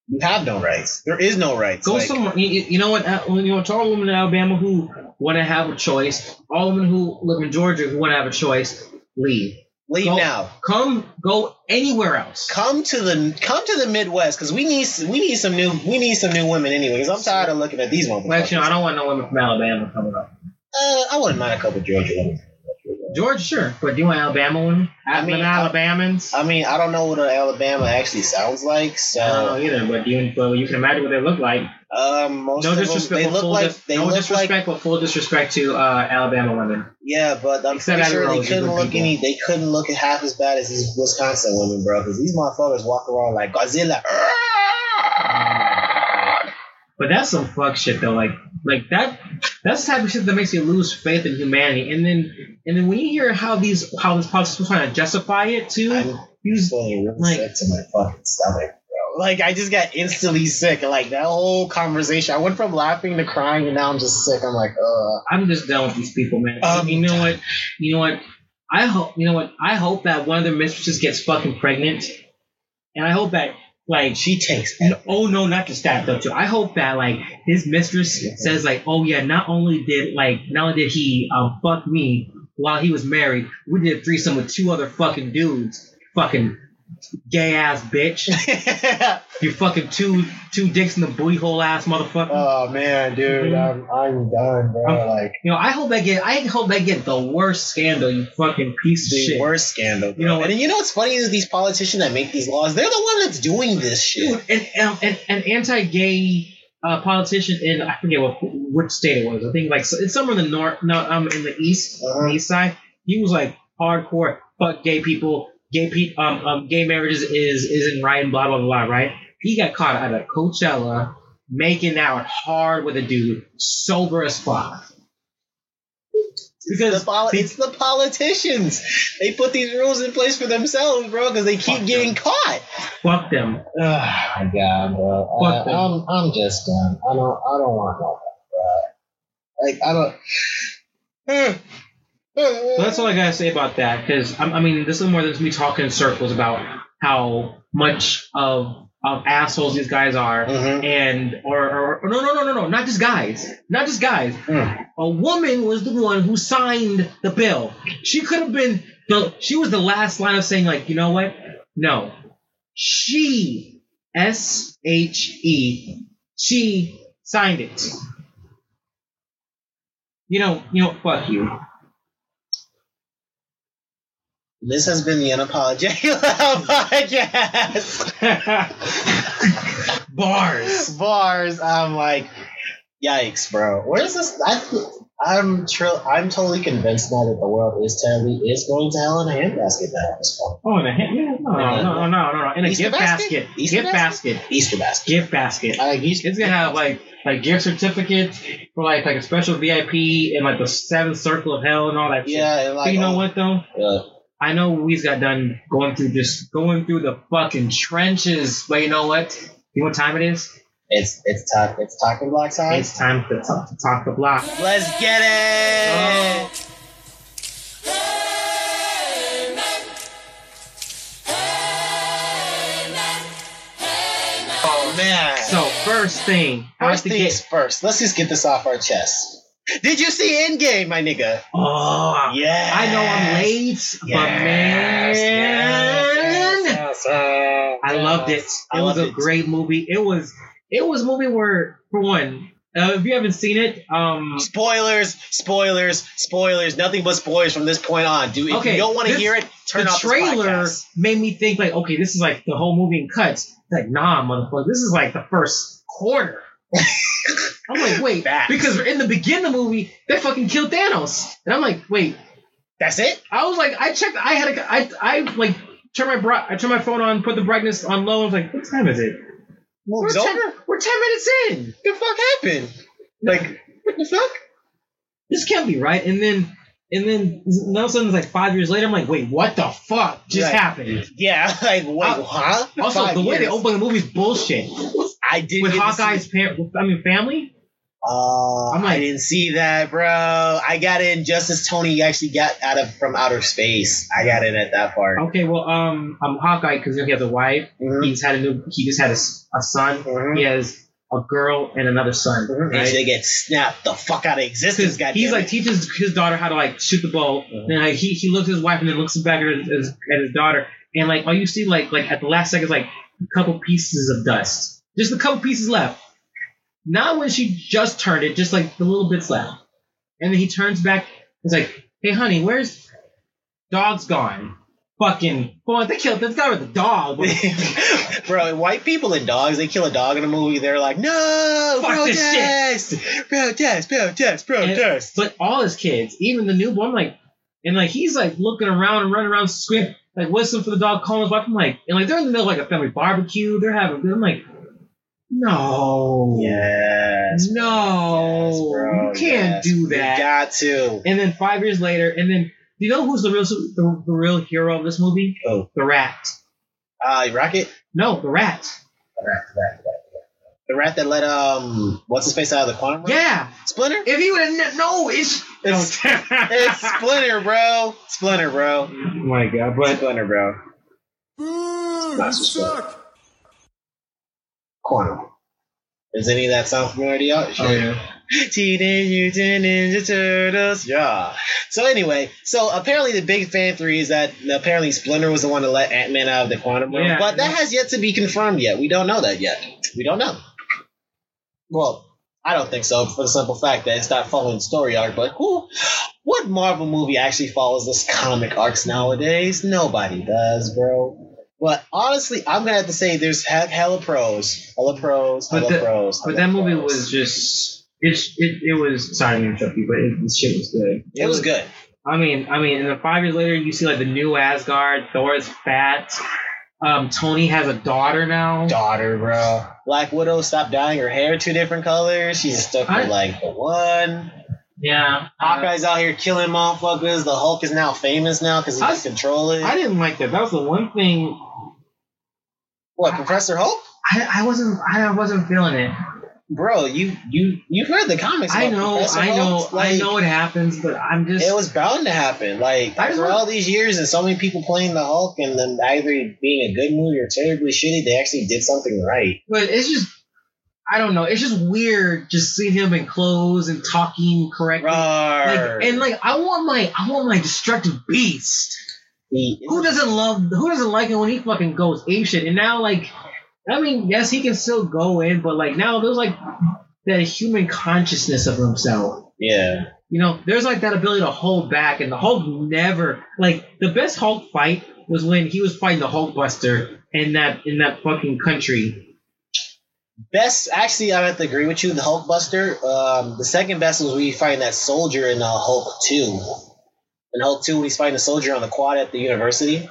You have no rights. There is no rights. Go like, somewhere. You, you know what? When you know, to all women in Alabama who want to have a choice, all women who live in Georgia who want to have a choice, leave. Leave go, now. Come, go anywhere else. Come to the come to the Midwest because we need we need some new we need some new women anyways. I'm tired of looking at these women. Well, you know, I don't want no women from Alabama coming up. Uh, I wouldn't mind a couple of Georgia women. Georgia, sure, but do you want Alabama women? I mean, Alabamans. I, I mean, I don't know what an Alabama actually sounds like. So I don't know either, but you but you can imagine what they look like. Um, most no disrespect. They look like dis- they no look disrespect, like, but full disrespect to uh, Alabama women. Yeah, but I'm Except pretty sure they couldn't look people. any. They couldn't look half as bad as these Wisconsin women, bro. Because these motherfuckers walk around like Godzilla. But that's some fuck shit though. Like, like that. That's the type of shit that makes you lose faith in humanity. And then, and then when you hear how these how this politics trying to justify it too, I'm feeling really like, sick to my fucking stomach. Like, I just got instantly sick. Like, that whole conversation. I went from laughing to crying, and now I'm just sick. I'm like, ugh. I'm just done with these people, man. Um, you know what? You know what? I hope, you know what? I hope that one of their mistresses gets fucking pregnant. And I hope that, like, she takes it. Oh, no, not just that, though, too. I hope that, like, his mistress yeah. says, like, oh, yeah, not only did, like, not only did he um, fuck me while he was married, we did a threesome with two other fucking dudes. Fucking gay ass bitch. You fucking two two dicks in the booty hole ass motherfucker. Oh man, dude, I'm I'm done, bro. I'm, like, you know, I hope I get I hope I get the worst scandal. You fucking piece of shit. The worst scandal, bro. You know, and you know what's funny is these politicians that make these laws, they're the one that's doing this shit. Dude, and and an anti-gay uh, politician in I forget what which state it was. I think like so, it's somewhere in the north, no, um, in the east, uh-huh. the east side. He was like hardcore fuck gay people. Gay pe- um, um, gay marriages is isn't right and blah blah blah, right? He got caught out of Coachella making out hard with a dude, sober as fuck. Because it's the, poli- it's the politicians. They put these rules in place for themselves, bro, because they keep fuck getting them. caught. Fuck them. Oh my god, bro. Fuck I, them. I'm I'm just done. I don't I don't want that, bro. Like I don't. So that's all I gotta say about that, because I mean, this is more than just me talking in circles about how much of of assholes these guys are, mm-hmm. and or, or, or no no no no no not just guys not just guys mm. A woman was the one who signed the bill. She could have been the, she was the last line of saying, like, you know what, no, she S H E she signed it. You know, you know, fuck you. This has been the Unapologetically Loud Podcast. Bars. Bars. I'm like, yikes, bro. Where is this? I, I'm tr- I'm totally convinced now that the world is terribly is going to hell in a handbasket now at this point. Oh, in a hand? Yeah, no, no, no, no, no, no. In a gift basket. Gift basket. Easter basket. Gift basket. Like Easter. It's gonna have like like gift certificates for like like a special V I P and like the seventh circle of hell and all that. Yeah, shit. And like, but you know oh, what though? Yeah. I know we've got done going through just going through the fucking trenches, but you know what? You know what time it is? It's it's talk it's talk the block time. It's time to talk to talk the block. Let's get it. Oh. Oh man! So first thing, first things first. Let's just get this off our chest. Did you see Endgame, my nigga? Oh, yeah. I know I'm late, yes, but man, yes, yes, yes, yes, I yes. loved it. It I was a it. great movie. It was, it was a movie where, for one, uh, if you haven't seen it, um, spoilers, spoilers, spoilers, nothing but spoilers from this point on. Do if okay, you don't want to hear it, turn off the podcast. The trailer made me think like, okay, this is like the whole movie in cuts. Like, nah, motherfucker, this is like the first quarter. I'm like, wait, Back. because in the beginning of the movie, they fucking killed Thanos. And I'm like, wait, that's it? I was like, I checked, I had a, I, I like, turned my bra- I turned my phone on, put the brightness on low, I was like, what time is it? Well, we're, it's ten, over. We're ten minutes in. The fuck happened? Like, what the fuck? This can't be right. And then, and then, all of a sudden, it's like five years later, I'm like, wait, what the fuck just right. happened? Yeah, like, wait, uh, huh? Also, five the way years. They open the movie is bullshit. I did with Hawkeye's parents, I mean, family? Uh, I'm like, I didn't see that, bro. I got in just as Tony actually got out of from outer space. I got in at that part. Okay, well, um, I'm Hawkeye because he has a wife. Mm-hmm. He's had a new. He just had a, a son. Mm-hmm. He has a girl and another son. Mm-hmm. Right? And they get snapped the fuck out of existence. Goddamn, he's like teaches his daughter how to like shoot the bow. Mm-hmm. And like, he he looks at his wife and then looks back at his at his daughter. And like all you see like like at the last second is like a couple pieces of dust. Just a couple pieces left. Not when she just turned it, just like the little bits left. And then he turns back. He's like, hey, honey, where's dog's gone? Fucking, boy, they killed this guy with a dog. Bro, white people and dogs, they kill a dog in a movie. They're like, no, fuck protest, this shit. protest, protest, protest. And, but all his kids, even the newborn, like, and like, he's like looking around and running around screaming, like whistling for the dog, calling his wife. I'm like, and like, they're in the middle of like a family barbecue. They're having, I'm like, No. Yes. No. Yes, bro. You can't yes. do that. You got to. And then five years later, and then you know who's the real the, the real hero of this movie? Oh, the rat. Uh, Rocket? No, the rat. The rat. The rat. The rat. The rat that let um what's his face out of the corner? Yeah, Splinter. If he would have no, it's it's, it's Splinter, bro. Splinter, bro. Oh my God, but Splinter, bro. Ooh, you suck. Quantum. Is any of that sound familiar to y'all? Sure. Oh, yeah. Teenage Mutant Ninja Turtles. Yeah. So anyway, so apparently the big fan theory is that apparently Splinter was the one to let Ant-Man out of the quantum realm, yeah, but yeah. that has yet to be confirmed yet. We don't know that yet. We don't know. Well, I don't think so for the simple fact that it's not following story arc, but who? What Marvel movie actually follows this comic arcs nowadays? Nobody does, bro. But honestly, I'm gonna have to say there's hella pros, hella pros, hella but the, pros. Hella but that pros. movie was just it. It, it was sorry to interrupt you, but it, this shit was good. It, it was, was good. I mean, I mean, and then five years later, you see like the new Asgard. Thor is fat. Um, Tony has a daughter now. Daughter, bro. Black Widow stopped dyeing her hair two different colors. She's stuck with like the one. Yeah, Hawkeye's uh, out here killing motherfuckers. The Hulk is now famous now because he can control it. I didn't like that. That was the one thing. What, Professor Hulk? I, I wasn't I wasn't feeling it. bro, you you you've heard the comics. I know, Professor I know, Hulk. Like, I know it happens, but I'm just. It was bound to happen. Like for all these years, and so many people playing the Hulk, and them either being a good movie or terribly shitty, they actually did something right. But it's just, I don't know. It's just weird, just seeing him in clothes and talking correctly. Like, and like, I want my, I want my destructive beast. Who doesn't love? Who doesn't like it when he fucking goes ape shit? And now, like, I mean, yes, he can still go in, but like now there's like that human consciousness of himself. Yeah. You know, there's like that ability to hold back, and the Hulk never, like, the best Hulk fight was when he was fighting the Hulkbuster in that in that fucking country. Best, actually, I have to agree with you. The Hulkbuster, um, the second best was when you find that soldier in uh, Hulk two. In Hulk two, when he's fighting a soldier on the quad at the university.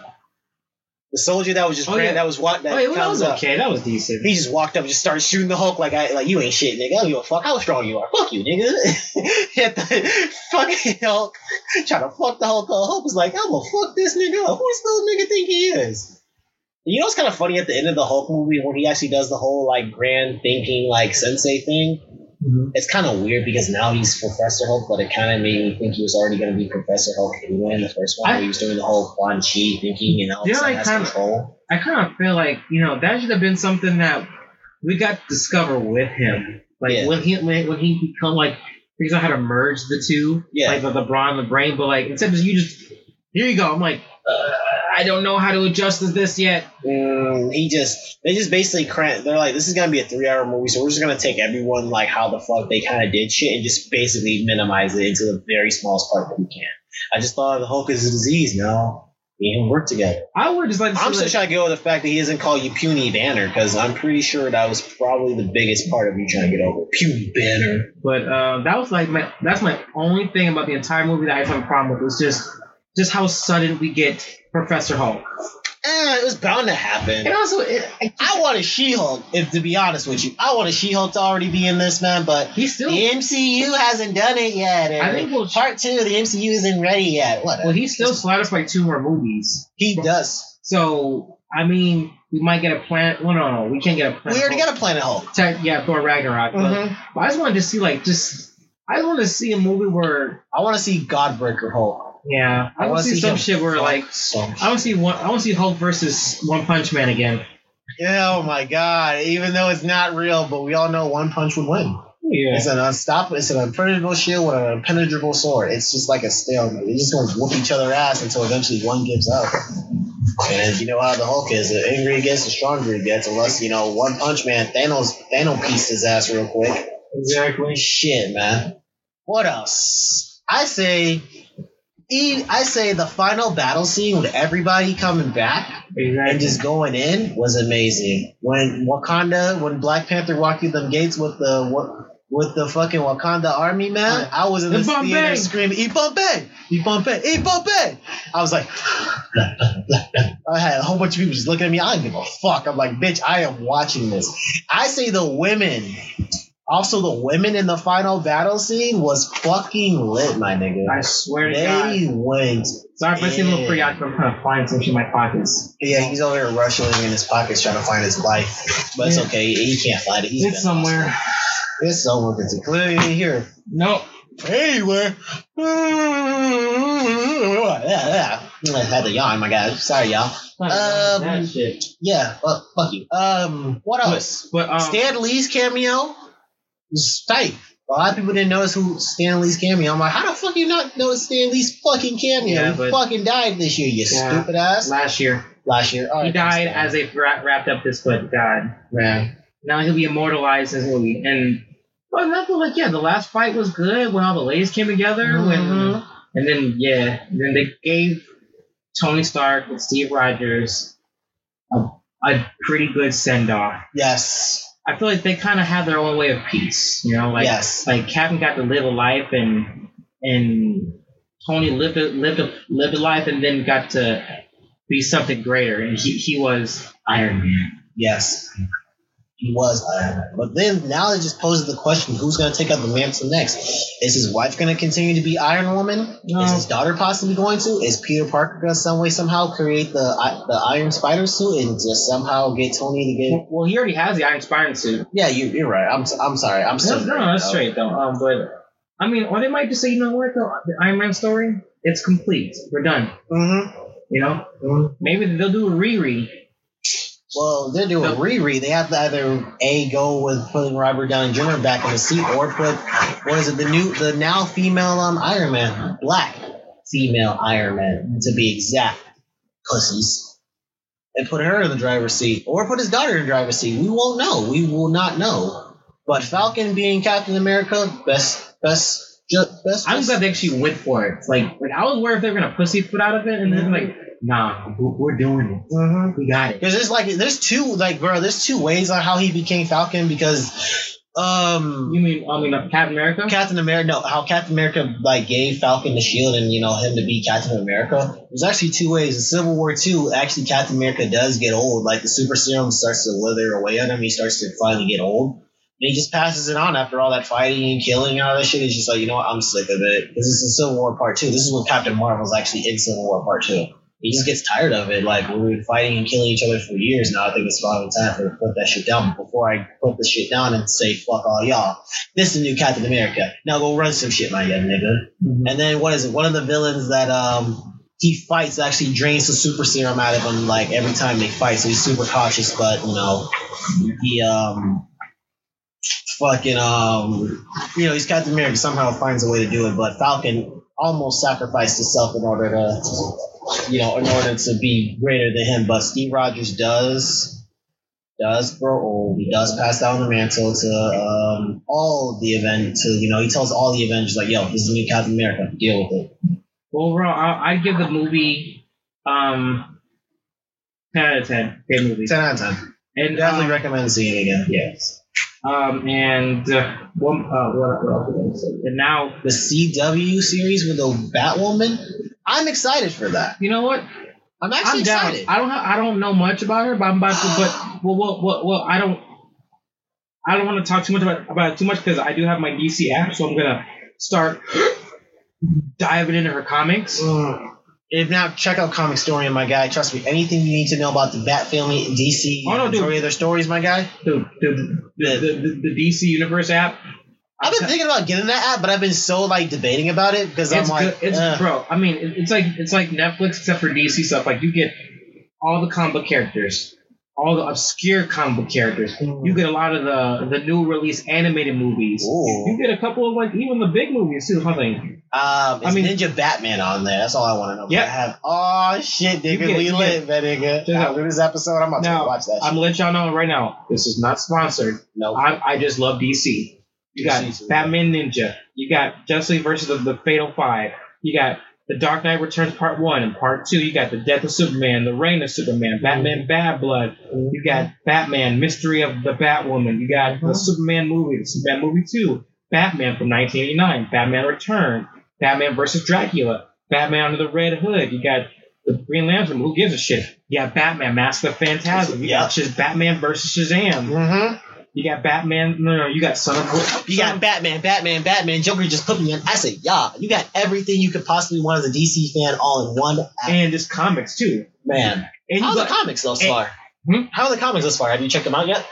The soldier that was just oh, ran, yeah. that was what that, oh, yeah, well, that was up. Okay, that was decent. He just walked up, and just started shooting the Hulk like I like you ain't shit, nigga. I don't give a fuck how strong you are. Fuck you, nigga. Hit the fucking Hulk, trying to fuck the Hulk. The Hulk was like, I'm gonna fuck this nigga up. Who does this nigga think he is? You know what's kind of funny at the end of the Hulk movie when he actually does the whole like grand thinking like sensei thing? Mm-hmm. It's kind of weird because now he's Professor Hulk, but it kind of made me think he was already going to be Professor Hulk anyway in the first one. I, where he was doing the whole Quan Chi thinking and all that like control. I kind of feel like, you know, that should have been something that we got to discover with him. Like yeah. when he when, when he become like, figures out how to merge the two, yeah. like with the brawn and the brain, but like instead of you just, here you go. I'm like, uh, I don't know how to adjust to this yet. Mm, he just, they just basically cramped. They're like, this is going to be a three hour movie, so we're just going to take everyone, like, how the fuck they kind of did shit and just basically minimize it into the very smallest part that we can. I just thought the Hulk is a disease now. Me and him work together. I would just like to I'm still like, trying to go with the fact that he doesn't call you Puny Banner, because I'm pretty sure that was probably the biggest part of me trying to get over. Puny Banner. But uh, that was like my, that's my only thing about the entire movie that I had a problem with, was just, just how sudden we get Professor Hulk. Eh, it was bound to happen. And also, it, I, I want a She-Hulk, if to be honest with you. I want a She-Hulk to already be in this, man, but he's still, the M C U hasn't done it yet. I think we'll, part two, the M C U isn't ready yet. What? Well, he still slaughters like two more movies. He does. So, I mean, we might get a Planet... Well, no, no, we can't get a Planet We already Hulk. got a Planet Hulk. Tech, yeah, Thor Ragnarok. Mm-hmm. But, but I just wanted to see, like, just... I want to see a movie where... I want to see Godbreaker Hulk. Yeah, I, I want to see, see some shit where like I don't see one. I want to see Hulk versus One Punch Man again. Yeah, oh my god! Even though it's not real, but we all know One Punch would win. Yeah, it's an unstoppable, it's an impenetrable shield with an impenetrable sword. It's just like a stalemate. They're just gonna whoop each other's ass until eventually one gives up. And you know how the Hulk is: the angrier he gets, the stronger he gets. Unless you know One Punch Man, Thanos, Thanos pieced his ass real quick. Exactly. Shit, man. What else? I say. I say the final battle scene with everybody coming back exactly. and just going in was amazing. When Wakanda, when Black Panther walked through them gates with the with the fucking Wakanda army, man, I was in the theater screaming, "Ipompey! Ipompey! Ipompey!" I was like, I had a whole bunch of people just looking at me. I don't give a fuck. I'm like, bitch, I am watching this. I say the women. Also, the women in the final battle scene was fucking lit, my nigga. I swear they to God. They went. Sorry for seeing a little preoccupied. I'm trying to find some shit in my pockets. Yeah, he's over here rushing in his pockets trying to find his life. But yeah. It's okay. He can't find it. He's it's somewhere. Lost. It's somewhere. It's clearly in here. Nope. Anywhere. Yeah, yeah. I had to yawn, my God. Sorry, y'all. Um, that shit. Yeah, well, fuck you. Um, what else? But, but, um, Stan Lee's cameo. Was tight. A lot of people didn't notice who Stan Lee's cameo. I'm like, how the fuck you not notice Stan Lee's fucking cameo? Yeah, he fucking died this year, you yeah, stupid ass. Last year. Last year. All he right, died as they wrapped up this foot. God. Yeah. Now he'll be immortalized as movie. And well, nothing like yeah, the last fight was good when all the ladies came together. Mm-hmm. When and then yeah, then they gave Tony Stark and Steve Rogers a, a pretty good send off. Yes. I feel like they kind of have their own way of peace, you know, like yes. like Captain got to live a life and and Tony lived a, lived a, lived a life and then got to be something greater, and he, he was Iron Man. Yes. he was Iron Man. But then now they just poses the question, who's going to take up the mantle next? Is his wife going to continue to be Iron Woman? No. Is his daughter possibly going to? Is Peter Parker going to some way somehow create the the Iron Spider suit and just somehow get Tony to get... Well, he already has the Iron Spider suit. Yeah, you, you're right. I'm I'm sorry. I'm sorry. No, no, that's straight though. Um, but I mean, or they might just say, you know what, though? The Iron Man story, it's complete. We're done. Mm-hmm. You know, mm-hmm. Maybe they'll do a reread. Well, they're doing so, reread. They have to either a go with putting Robert Downey Junior back in the seat, or put what is it, the new, the now female um, Iron Man, black female Iron Man to be exact, pussies, and put her in the driver's seat, or put his daughter in the driver's seat. We won't know. We will not know. But Falcon being Captain America, best, best, just, best. I'm glad they actually went for it. Like, like I was worried if they were gonna pussyfoot out of it, and then like. Nah, we're doing it. Mm-hmm. We got it. Because there's like, there's two, like, bro, there's two ways on how he became Falcon because, um, you mean, I mean, Captain America? Captain America, no, how Captain America, like, gave Falcon the shield and, you know, him to be Captain America. There's actually two ways. In Civil War two, actually, Captain America does get old. Like, the super serum starts to wither away on him. He starts to finally get old. And he just passes it on after all that fighting and killing and all that shit. He's just like, you know what, I'm sick of it. This is in Civil War Part two. This is when Captain Marvel's actually in Civil War Part two. He just gets tired of it. Like, we've been fighting and killing each other for years now. I think it's finally time for to put that shit down. Before I put this shit down and say, fuck all y'all. This is the new Captain America. Now go run some shit, my young nigga. Mm-hmm. And then, what is it? One of the villains that um he fights actually drains the super serum out of him, like, every time they fight. So he's super cautious, but, you know, he, um... fucking, um... you know, he's Captain America. Somehow finds a way to do it, but Falcon almost sacrificed himself in order to... to You know, in order to be greater than him, but Steve Rogers does does grow old. He does pass down the mantle to um, all the Avengers. To you know, he tells all the Avengers like, "Yo, this is the new Captain America. Deal with it." Overall, I I'd give the movie um ten out of ten. Great movie. Ten out of ten. And definitely um, recommend seeing it again. Yes. Um and uh, one, uh, what what else? And now the C W series with the Batwoman. I'm excited for that. You know what? I'm actually I'm excited. I don't. Have, I don't know much about her, but I'm about to. But well, well, well, well I don't. I don't want to talk too much about about it too much because I do have my D C app, so I'm gonna start diving into her comics. Mm. If not, check out Comic Story, my guy. Trust me, anything you need to know about the Bat Family, D C, oh, no, and story of their stories, my guy. Dude, dude, the, the, the, the D C Universe app. I've been thinking about getting that app, but I've been so like debating about it because I'm like, good. It's, uh. bro. I mean, it's like it's like Netflix except for D C stuff. Like you get all the comic book characters, all the obscure comic book characters. Mm. You get a lot of the the new release animated movies. Ooh. You get a couple of like even the big movies too. Something. Um, I mean, Ninja Batman on there. That's all I want to know. Yeah. I have, oh shit, nigga, get, we lit, that nigga. After this episode, I'm about now, to watch that. Shit. I'm gonna let y'all know right now. This is not sponsored. No, nope. I, I just love D C. You got Batman Ninja. You got Justice League versus the, the Fatal Five. You got The Dark Knight Returns Part One and Part Two. You got The Death of Superman, The Reign of Superman, mm-hmm. Batman Bad Blood. Mm-hmm. You got Batman Mystery of the Batwoman. You got mm-hmm. the Superman movie, the Superman movie Two, Batman from nineteen eighty-nine, Batman Return, Batman versus Dracula, Batman Under the Red Hood. You got the Green Lantern. Who gives a shit? You got Batman Mask of the Phantasm. You got yep. Batman versus Shazam. Mm-hmm. You got Batman. No, no, you got Son of... You got Batman, Batman, Batman. Joker just put me in. I said, yeah. You got everything you could possibly want as a D C fan all in one app. And just comics, too. Man. And How are got, the comics thus and, far? Hmm? How are the comics thus far? Have you checked them out yet?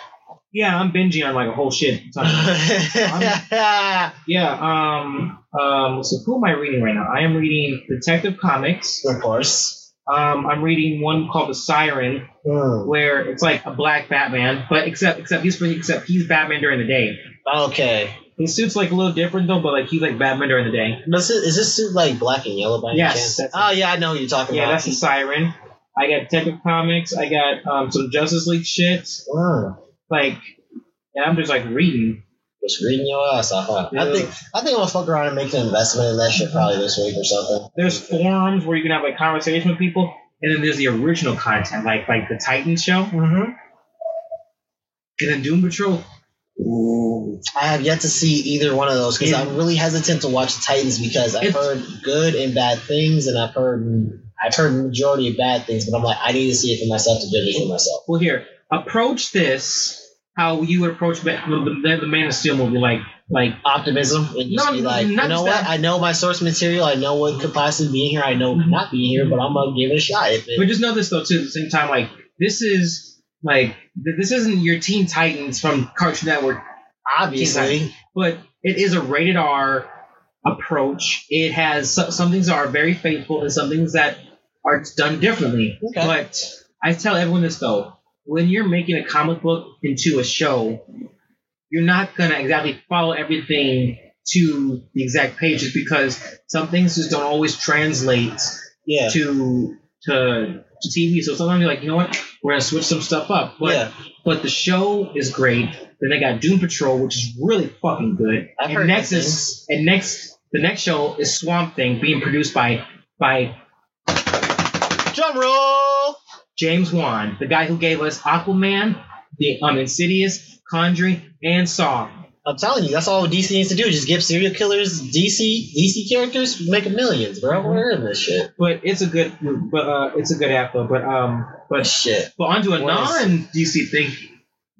Yeah, I'm binging on, like, a whole shit. yeah, um... um so who am I reading right now? I am reading Detective Comics. Of course. Um, I'm reading one called The Siren, mm. where it's like a black Batman, but except except he's except he's Batman during the day. Okay. His suit's like a little different though, but like he's like Batman during the day. Is this, is this suit like black and yellow by any yes, chance? Oh yeah, I know what you're talking yeah, about. Yeah, that's The Siren. I got Detective Comics. I got um, some Justice League shit. Mm. Like, and I'm just like reading. Just reading your ass off. Huh? Yeah. I think I think I'm gonna fuck around and make an investment in that shit probably this week or something. There's forums where you can have a like, conversation with people, and then there's the original content, like like the Titans show, mm-hmm. and then Doom Patrol. Ooh. I have yet to see either one of those because I'm really hesitant to watch the Titans because I've heard good and bad things, and I've heard I've heard the majority of bad things, but I'm like I need to see it for myself to judge it for myself. Well, here approach this. how you would approach the, the, the Man of Steel movie, like like optimism. And just no, be like, not you know what? That. I know my source material. I know what could possibly be in here. I know what could not be in here, but I'm gonna give it a shot. If it, but just know this though, too. At the same time, like this is like this isn't your Teen Titans from Cartoon Network, obviously, but it is a rated R approach. It has some things that are very faithful and some things that are done differently. Okay. But I tell everyone this though. When you're making a comic book into a show, you're not going to exactly follow everything to the exact pages because some things just don't always translate yeah. to, to to T V. So sometimes you're like, you know what? We're going to switch some stuff up. But yeah. but the show is great. Then they got Doom Patrol, which is really fucking good. I've and heard next is and next the next show is Swamp Thing, being produced by by drum roll. James Wan, the guy who gave us Aquaman, the um, Insidious, Conjuring, and Saw. I'm telling you, that's all D C needs to do. Just give serial killers D C D C characters, make a millions, bro. We're in this shit. But it's a good, but uh, it's a good app. But um, but shit. But onto a non-D C thing,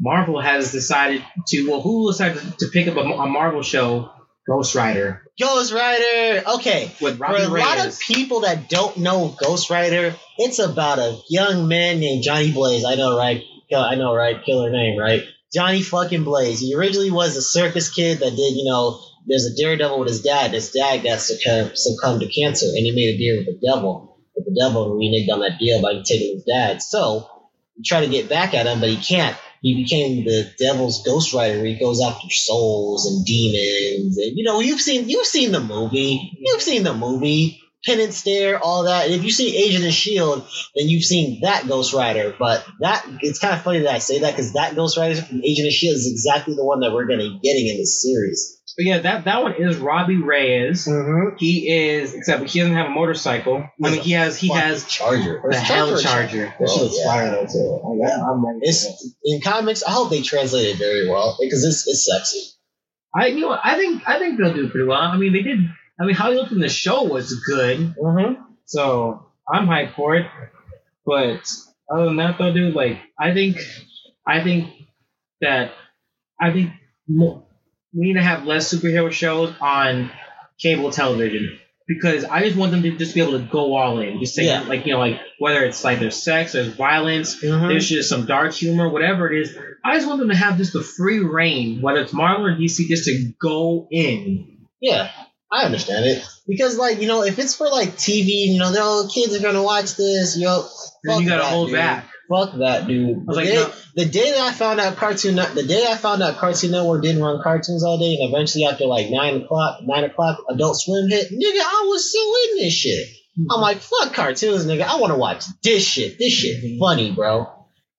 Marvel has decided to. Well, who decided to pick up a, a Marvel show? Ghost Rider. Ghost Rider. Okay. With Robbie For a Reyes. lot of people that don't know Ghost Rider, it's about a young man named Johnny Blaze. I know, right? I know, right? Killer name, right? Johnny fucking Blaze. He originally was a circus kid that did, you know, there's a daredevil with his dad. His dad got succumbed, succumbed to cancer, and he made a deal with the devil. But the devil reneged on that deal by taking his dad. So he tried to get back at him, but he can't. He became the devil's ghostwriter. He goes after souls and demons, and you know you've seen you've seen the movie, you've seen the movie, Penance Stare, all that. And if you see Agent of Shield, then you've seen that Ghost Rider. But that it's kind of funny that I say that because that Ghost Rider from Agent of Shield is exactly the one that we're going to be getting in this series. But yeah, that that one is Robbie Reyes. Mm-hmm. He is, except he doesn't have a motorcycle. That's I mean, he has he has charger, the hell charger. That shit is fire though too. Like, I'm ready. It's, in comics, I hope they translate it very well because it's it's sexy. I you know I think I think they'll do pretty well. I mean they did. I mean how they looked in the show was good. Mm-hmm. So I'm hyped for it. But other than that though, dude, like I think I think that I think more. We need to have less superhero shows on cable television because I just want them to just be able to go all in. Just say, yeah. like, you know, like whether it's like there's sex, there's violence, mm-hmm. there's just some dark humor, whatever it is. I just want them to have just the free reign, whether it's Marvel or D C, just to go in. Yeah, I understand it. Because, like, you know, if it's for like T V, you know, no kids are going to watch this, yo. Then you got to hold dude. back. Fuck that, dude. I was like, the, day, no. the day that I found out Cartoon, the day I found out Cartoon Network didn't run cartoons all day, and eventually after like nine o'clock, nine o'clock, Adult Swim hit, nigga, I was still in this shit. Mm-hmm. I'm like, fuck cartoons, nigga. I want to watch this shit. This shit mm-hmm. funny, bro.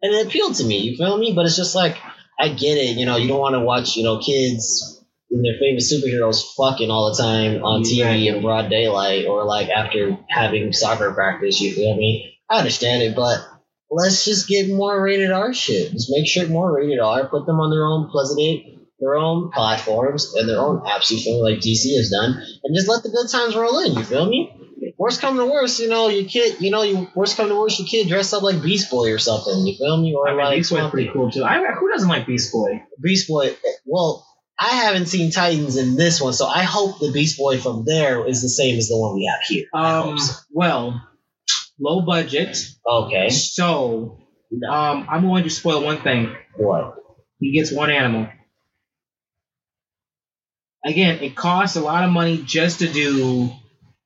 And it appealed to me. You feel me? But it's just like, I get it. You know, you don't want to watch, you know, kids and their favorite superheroes fucking all the time on T V yeah. in broad daylight, or like after having soccer practice. You feel me? I understand it, but. Let's just get more rated R shit. Just make sure more rated R. Put them on their own pleasant, their own platforms and their own apps. You feel me? Like D C has done, and just let the good times roll in. You feel me? Worst come to worst, you know, your kid, you know, you worst come to worst, your kid dressed up like Beast Boy or something. You feel me? Or I mean, like Beast Boy's pretty cool too. I mean, who doesn't like Beast Boy? Beast Boy. Well, I haven't seen Titans in this one, so I hope the Beast Boy from there is the same as the one we have here. Um. So. Well. Low budget. Okay. So, um, I'm going to spoil one thing. What? He gets one animal. Again, it costs a lot of money just to do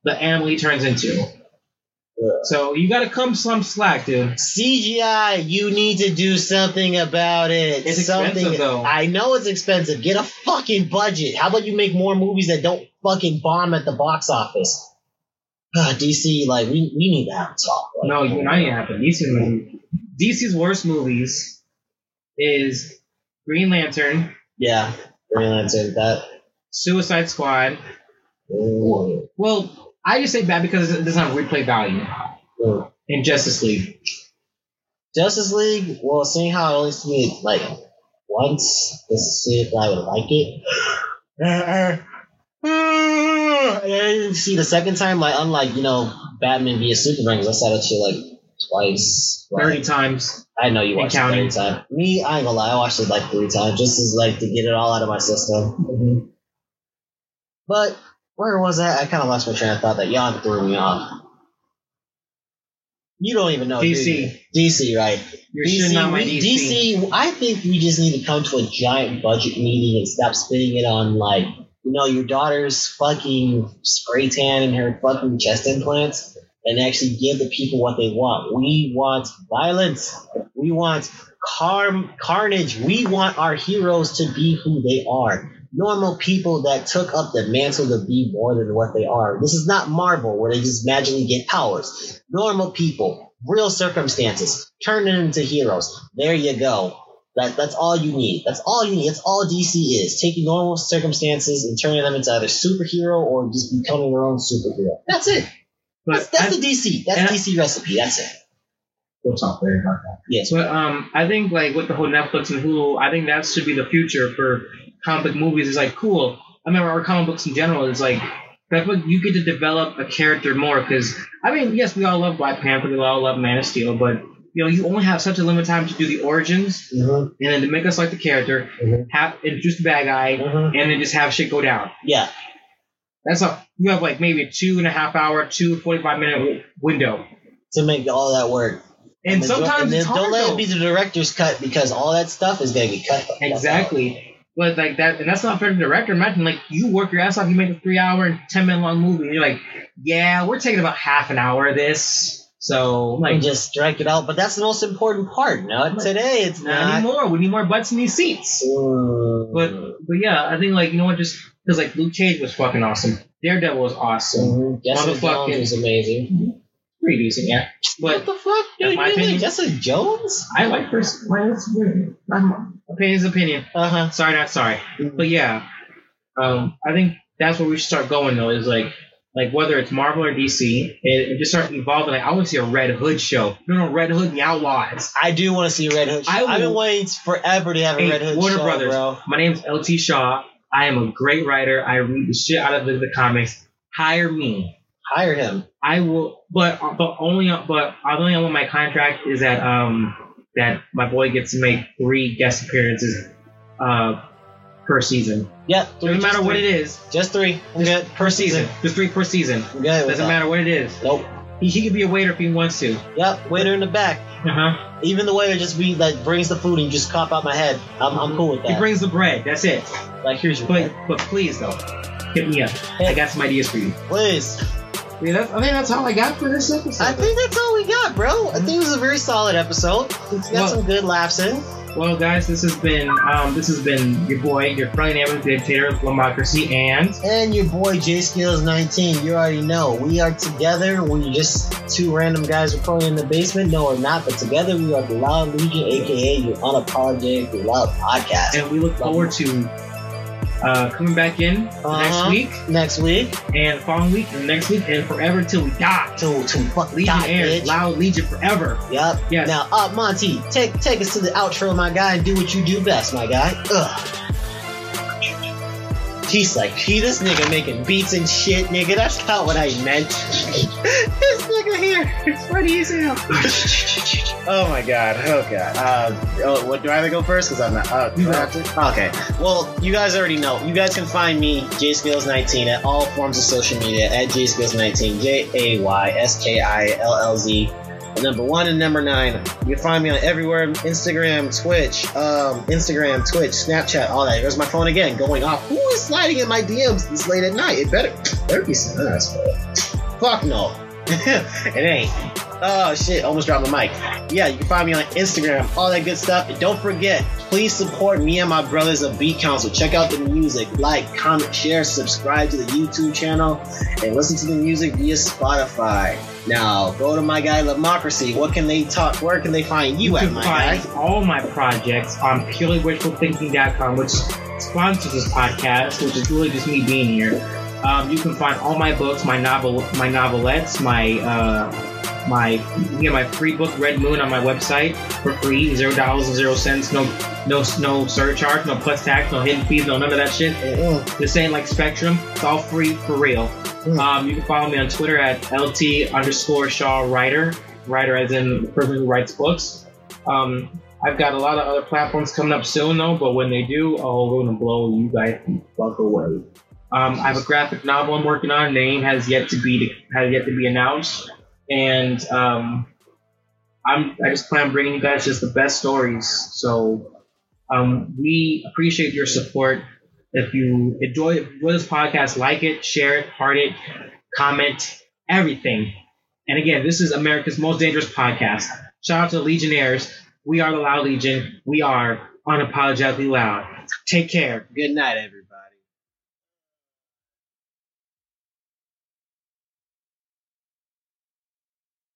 the animal he turns into. Yeah. So, you got to come some slack, dude. C G I, you need to do something about it. It's something, expensive, though. I know it's expensive. Get a fucking budget. How about you make more movies that don't fucking bomb at the box office? Uh, D C, like, we, we need to have a talk. Like, no, you and I need to have a D C movie. D C's worst movies is Green Lantern. Yeah, Green Lantern. That. Suicide Squad. Ooh. Well, I just say bad because it doesn't have replay value. Ooh. And Justice League. Justice League, well, seeing how I only see it, like, once, just to see if I would like it. I didn't see the second time, like unlike you know Batman vs Superman, because I saw that shit like twice. Like, thirty times. I know you watched it thirty times. Me, I ain't gonna lie, I watched it like three times, just as like to get it all out of my system. Mm-hmm. But where was that? I kind of lost my train of thought. That Yon threw me off. You don't even know D C. D C, right? You're shitting on my D C. D C, I think we just need to come to a giant budget meeting and stop spending it on like, you know, your daughter's fucking spray tan and her fucking chest implants, and actually give the people what they want. We want violence. We want car- carnage. We want our heroes to be who they are. Normal people that took up the mantle to be more than what they are. This is not Marvel where they just magically get powers. Normal people, real circumstances, turn them into heroes. There you go. That, that's all you need. That's all you need. That's all D C is. Taking normal circumstances and turning them into either superhero or just becoming their own superhero. That's it. But that's that's I, the D C. That's D C I, recipe. That's it. We'll talk later about that. Yes. But um, I think like with the whole Netflix and Hulu, I think that should be the future for comic book movies. Is like, cool. I remember our comic books in general. It's like, you get to develop a character more because, I mean, yes, we all love Black Panther. We all love Man of Steel. But, you know, you only have such a limited time to do the origins mm-hmm. and then to make us like the character, mm-hmm. have introduce the bad guy, mm-hmm. and then just have shit go down. Yeah. That's all. You have like maybe a two and a half hour, two forty-five minute window to make all that work. And, and sometimes and it's hard, don't let though. It be the director's cut because all that stuff is going to get cut. Exactly. But like that, and that's not fair to the director. Imagine like you work your ass off, you make a three-hour and ten-minute long movie, and you're like, "Yeah, we're taking about half an hour of this." So like, just drag it out. But that's the most important part. No, like, today it's not, not anymore. We need more butts in these seats. Ooh. But but yeah, I think like you know what, just because like Luke Cage was fucking awesome, Daredevil was awesome, Jessica Jones was amazing, mm-hmm. pretty decent, yeah. But what the fuck, dude? My opinion, like Jessica Jones? I like her. Opinion's opinion. Uh huh. Sorry, not sorry. Mm-hmm. But yeah, um, I think that's where we should start going though. Is like, like whether it's Marvel or D C, it, it just starts involving. Like, I want to see a Red Hood show. No, no, Red Hood and the Outlaws. I do want to see a Red Hood show. I I've been waiting forever to have a Red Hood Warner show, Brothers. Bro. My name's L T Shaw. I am a great writer. I read the shit out of the, the comics. Hire me. Hire him. I will, but but only but only on my contract is that um. that my boy gets to make three guest appearances uh, per season. Yeah, three, doesn't matter what three. It is. Just three. I'm just good. Per season. season. Just three per season. I'm good. Doesn't matter what it is. Nope. He, he could be a waiter if he wants to. Yep, waiter in the back. Uh-huh. Even the waiter just be like brings the food and just cop out my head. I'm mm-hmm. I'm cool with that. He brings the bread. That's it. Like here's your but, bread. But please though, hit me up. Hey. I got some ideas for you. Please. I, mean, that's, I think that's all I got for this episode. I think that's all we got, bro. I think it was a very solid episode. We got well, some good laughs in. Well, guys, this has been um, this has been your boy, your friendly neighborhood dictator of Lemocracy, and and your boy J Skills nineteen. You already know we are together. We're just two random guys recording in the basement. No, we're not, but together we are the Loud Legion, aka your Unapologetically Loud Podcast, and we look forward to. Uh, coming back in uh-huh. next week, next week, and following week, and next week, and forever till we die, till till fuck Legion die, airs, bitch. Loud Legion forever. Yep. Yes. Now, uh, Monty, take take us to the outro, my guy, and do what you do best, my guy. Ugh. He's like, he this nigga making beats and shit, nigga. That's not what I meant. This nigga here, it's funny as hell. Oh my god, oh god. Uh, oh, what do I have to go first? Because I'm not. Uh, you have to. Okay. Well, you guys already know. You guys can find me, J Skills nineteen, at all forms of social media at J Skills nineteen, J A Y S K I L L Z. Number one and number nine. You can find me on everywhere: Instagram, Twitch, um, Instagram, Twitch, Snapchat, all that. There's my phone again, going off. Who is sliding in my D Ms this late at night? It better, better be some ass, bro. Fuck no. It ain't. Oh shit, almost dropped my mic. Yeah, you can find me on Instagram, all that good stuff. And don't forget, please support me and my brothers of Beat Council. Check out the music, like, comment, share, subscribe to the YouTube channel, and listen to the music via Spotify. Now, go to my guy Lemocracy. What can they talk? Where can they find you, you at, my guy? You can find all my projects on purely wishful thinking dot com, which sponsors this podcast, which is really just me being here. Um, you can find all my books, my novel, my novelettes, my... Uh, My, you know, my free book Red Moon on my website for free, zero dollars and zero cents, no, no, no surcharge, no plus tax, no hidden fees, no none of that shit. Mm-hmm. This ain't like Spectrum; it's all free for real. Mm-hmm. Um, you can follow me on Twitter at L T underscore Shaw Writer. writer as in a person who writes books. Um, I've got a lot of other platforms coming up soon though, but when they do, oh, we're gonna blow you guys the fuck away. Um, I have a graphic novel I'm working on. The name has yet to be has yet to be announced, and um, I'm I just plan on bringing you guys just the best stories. So um, we appreciate your support. If you enjoy, enjoy this podcast, like it, share it, heart it, comment, everything. And again, this is America's most dangerous podcast. Shout out to the Legionnaires. We are the Loud Legion. We are Unapologetically Loud. Take care. Good night, everybody.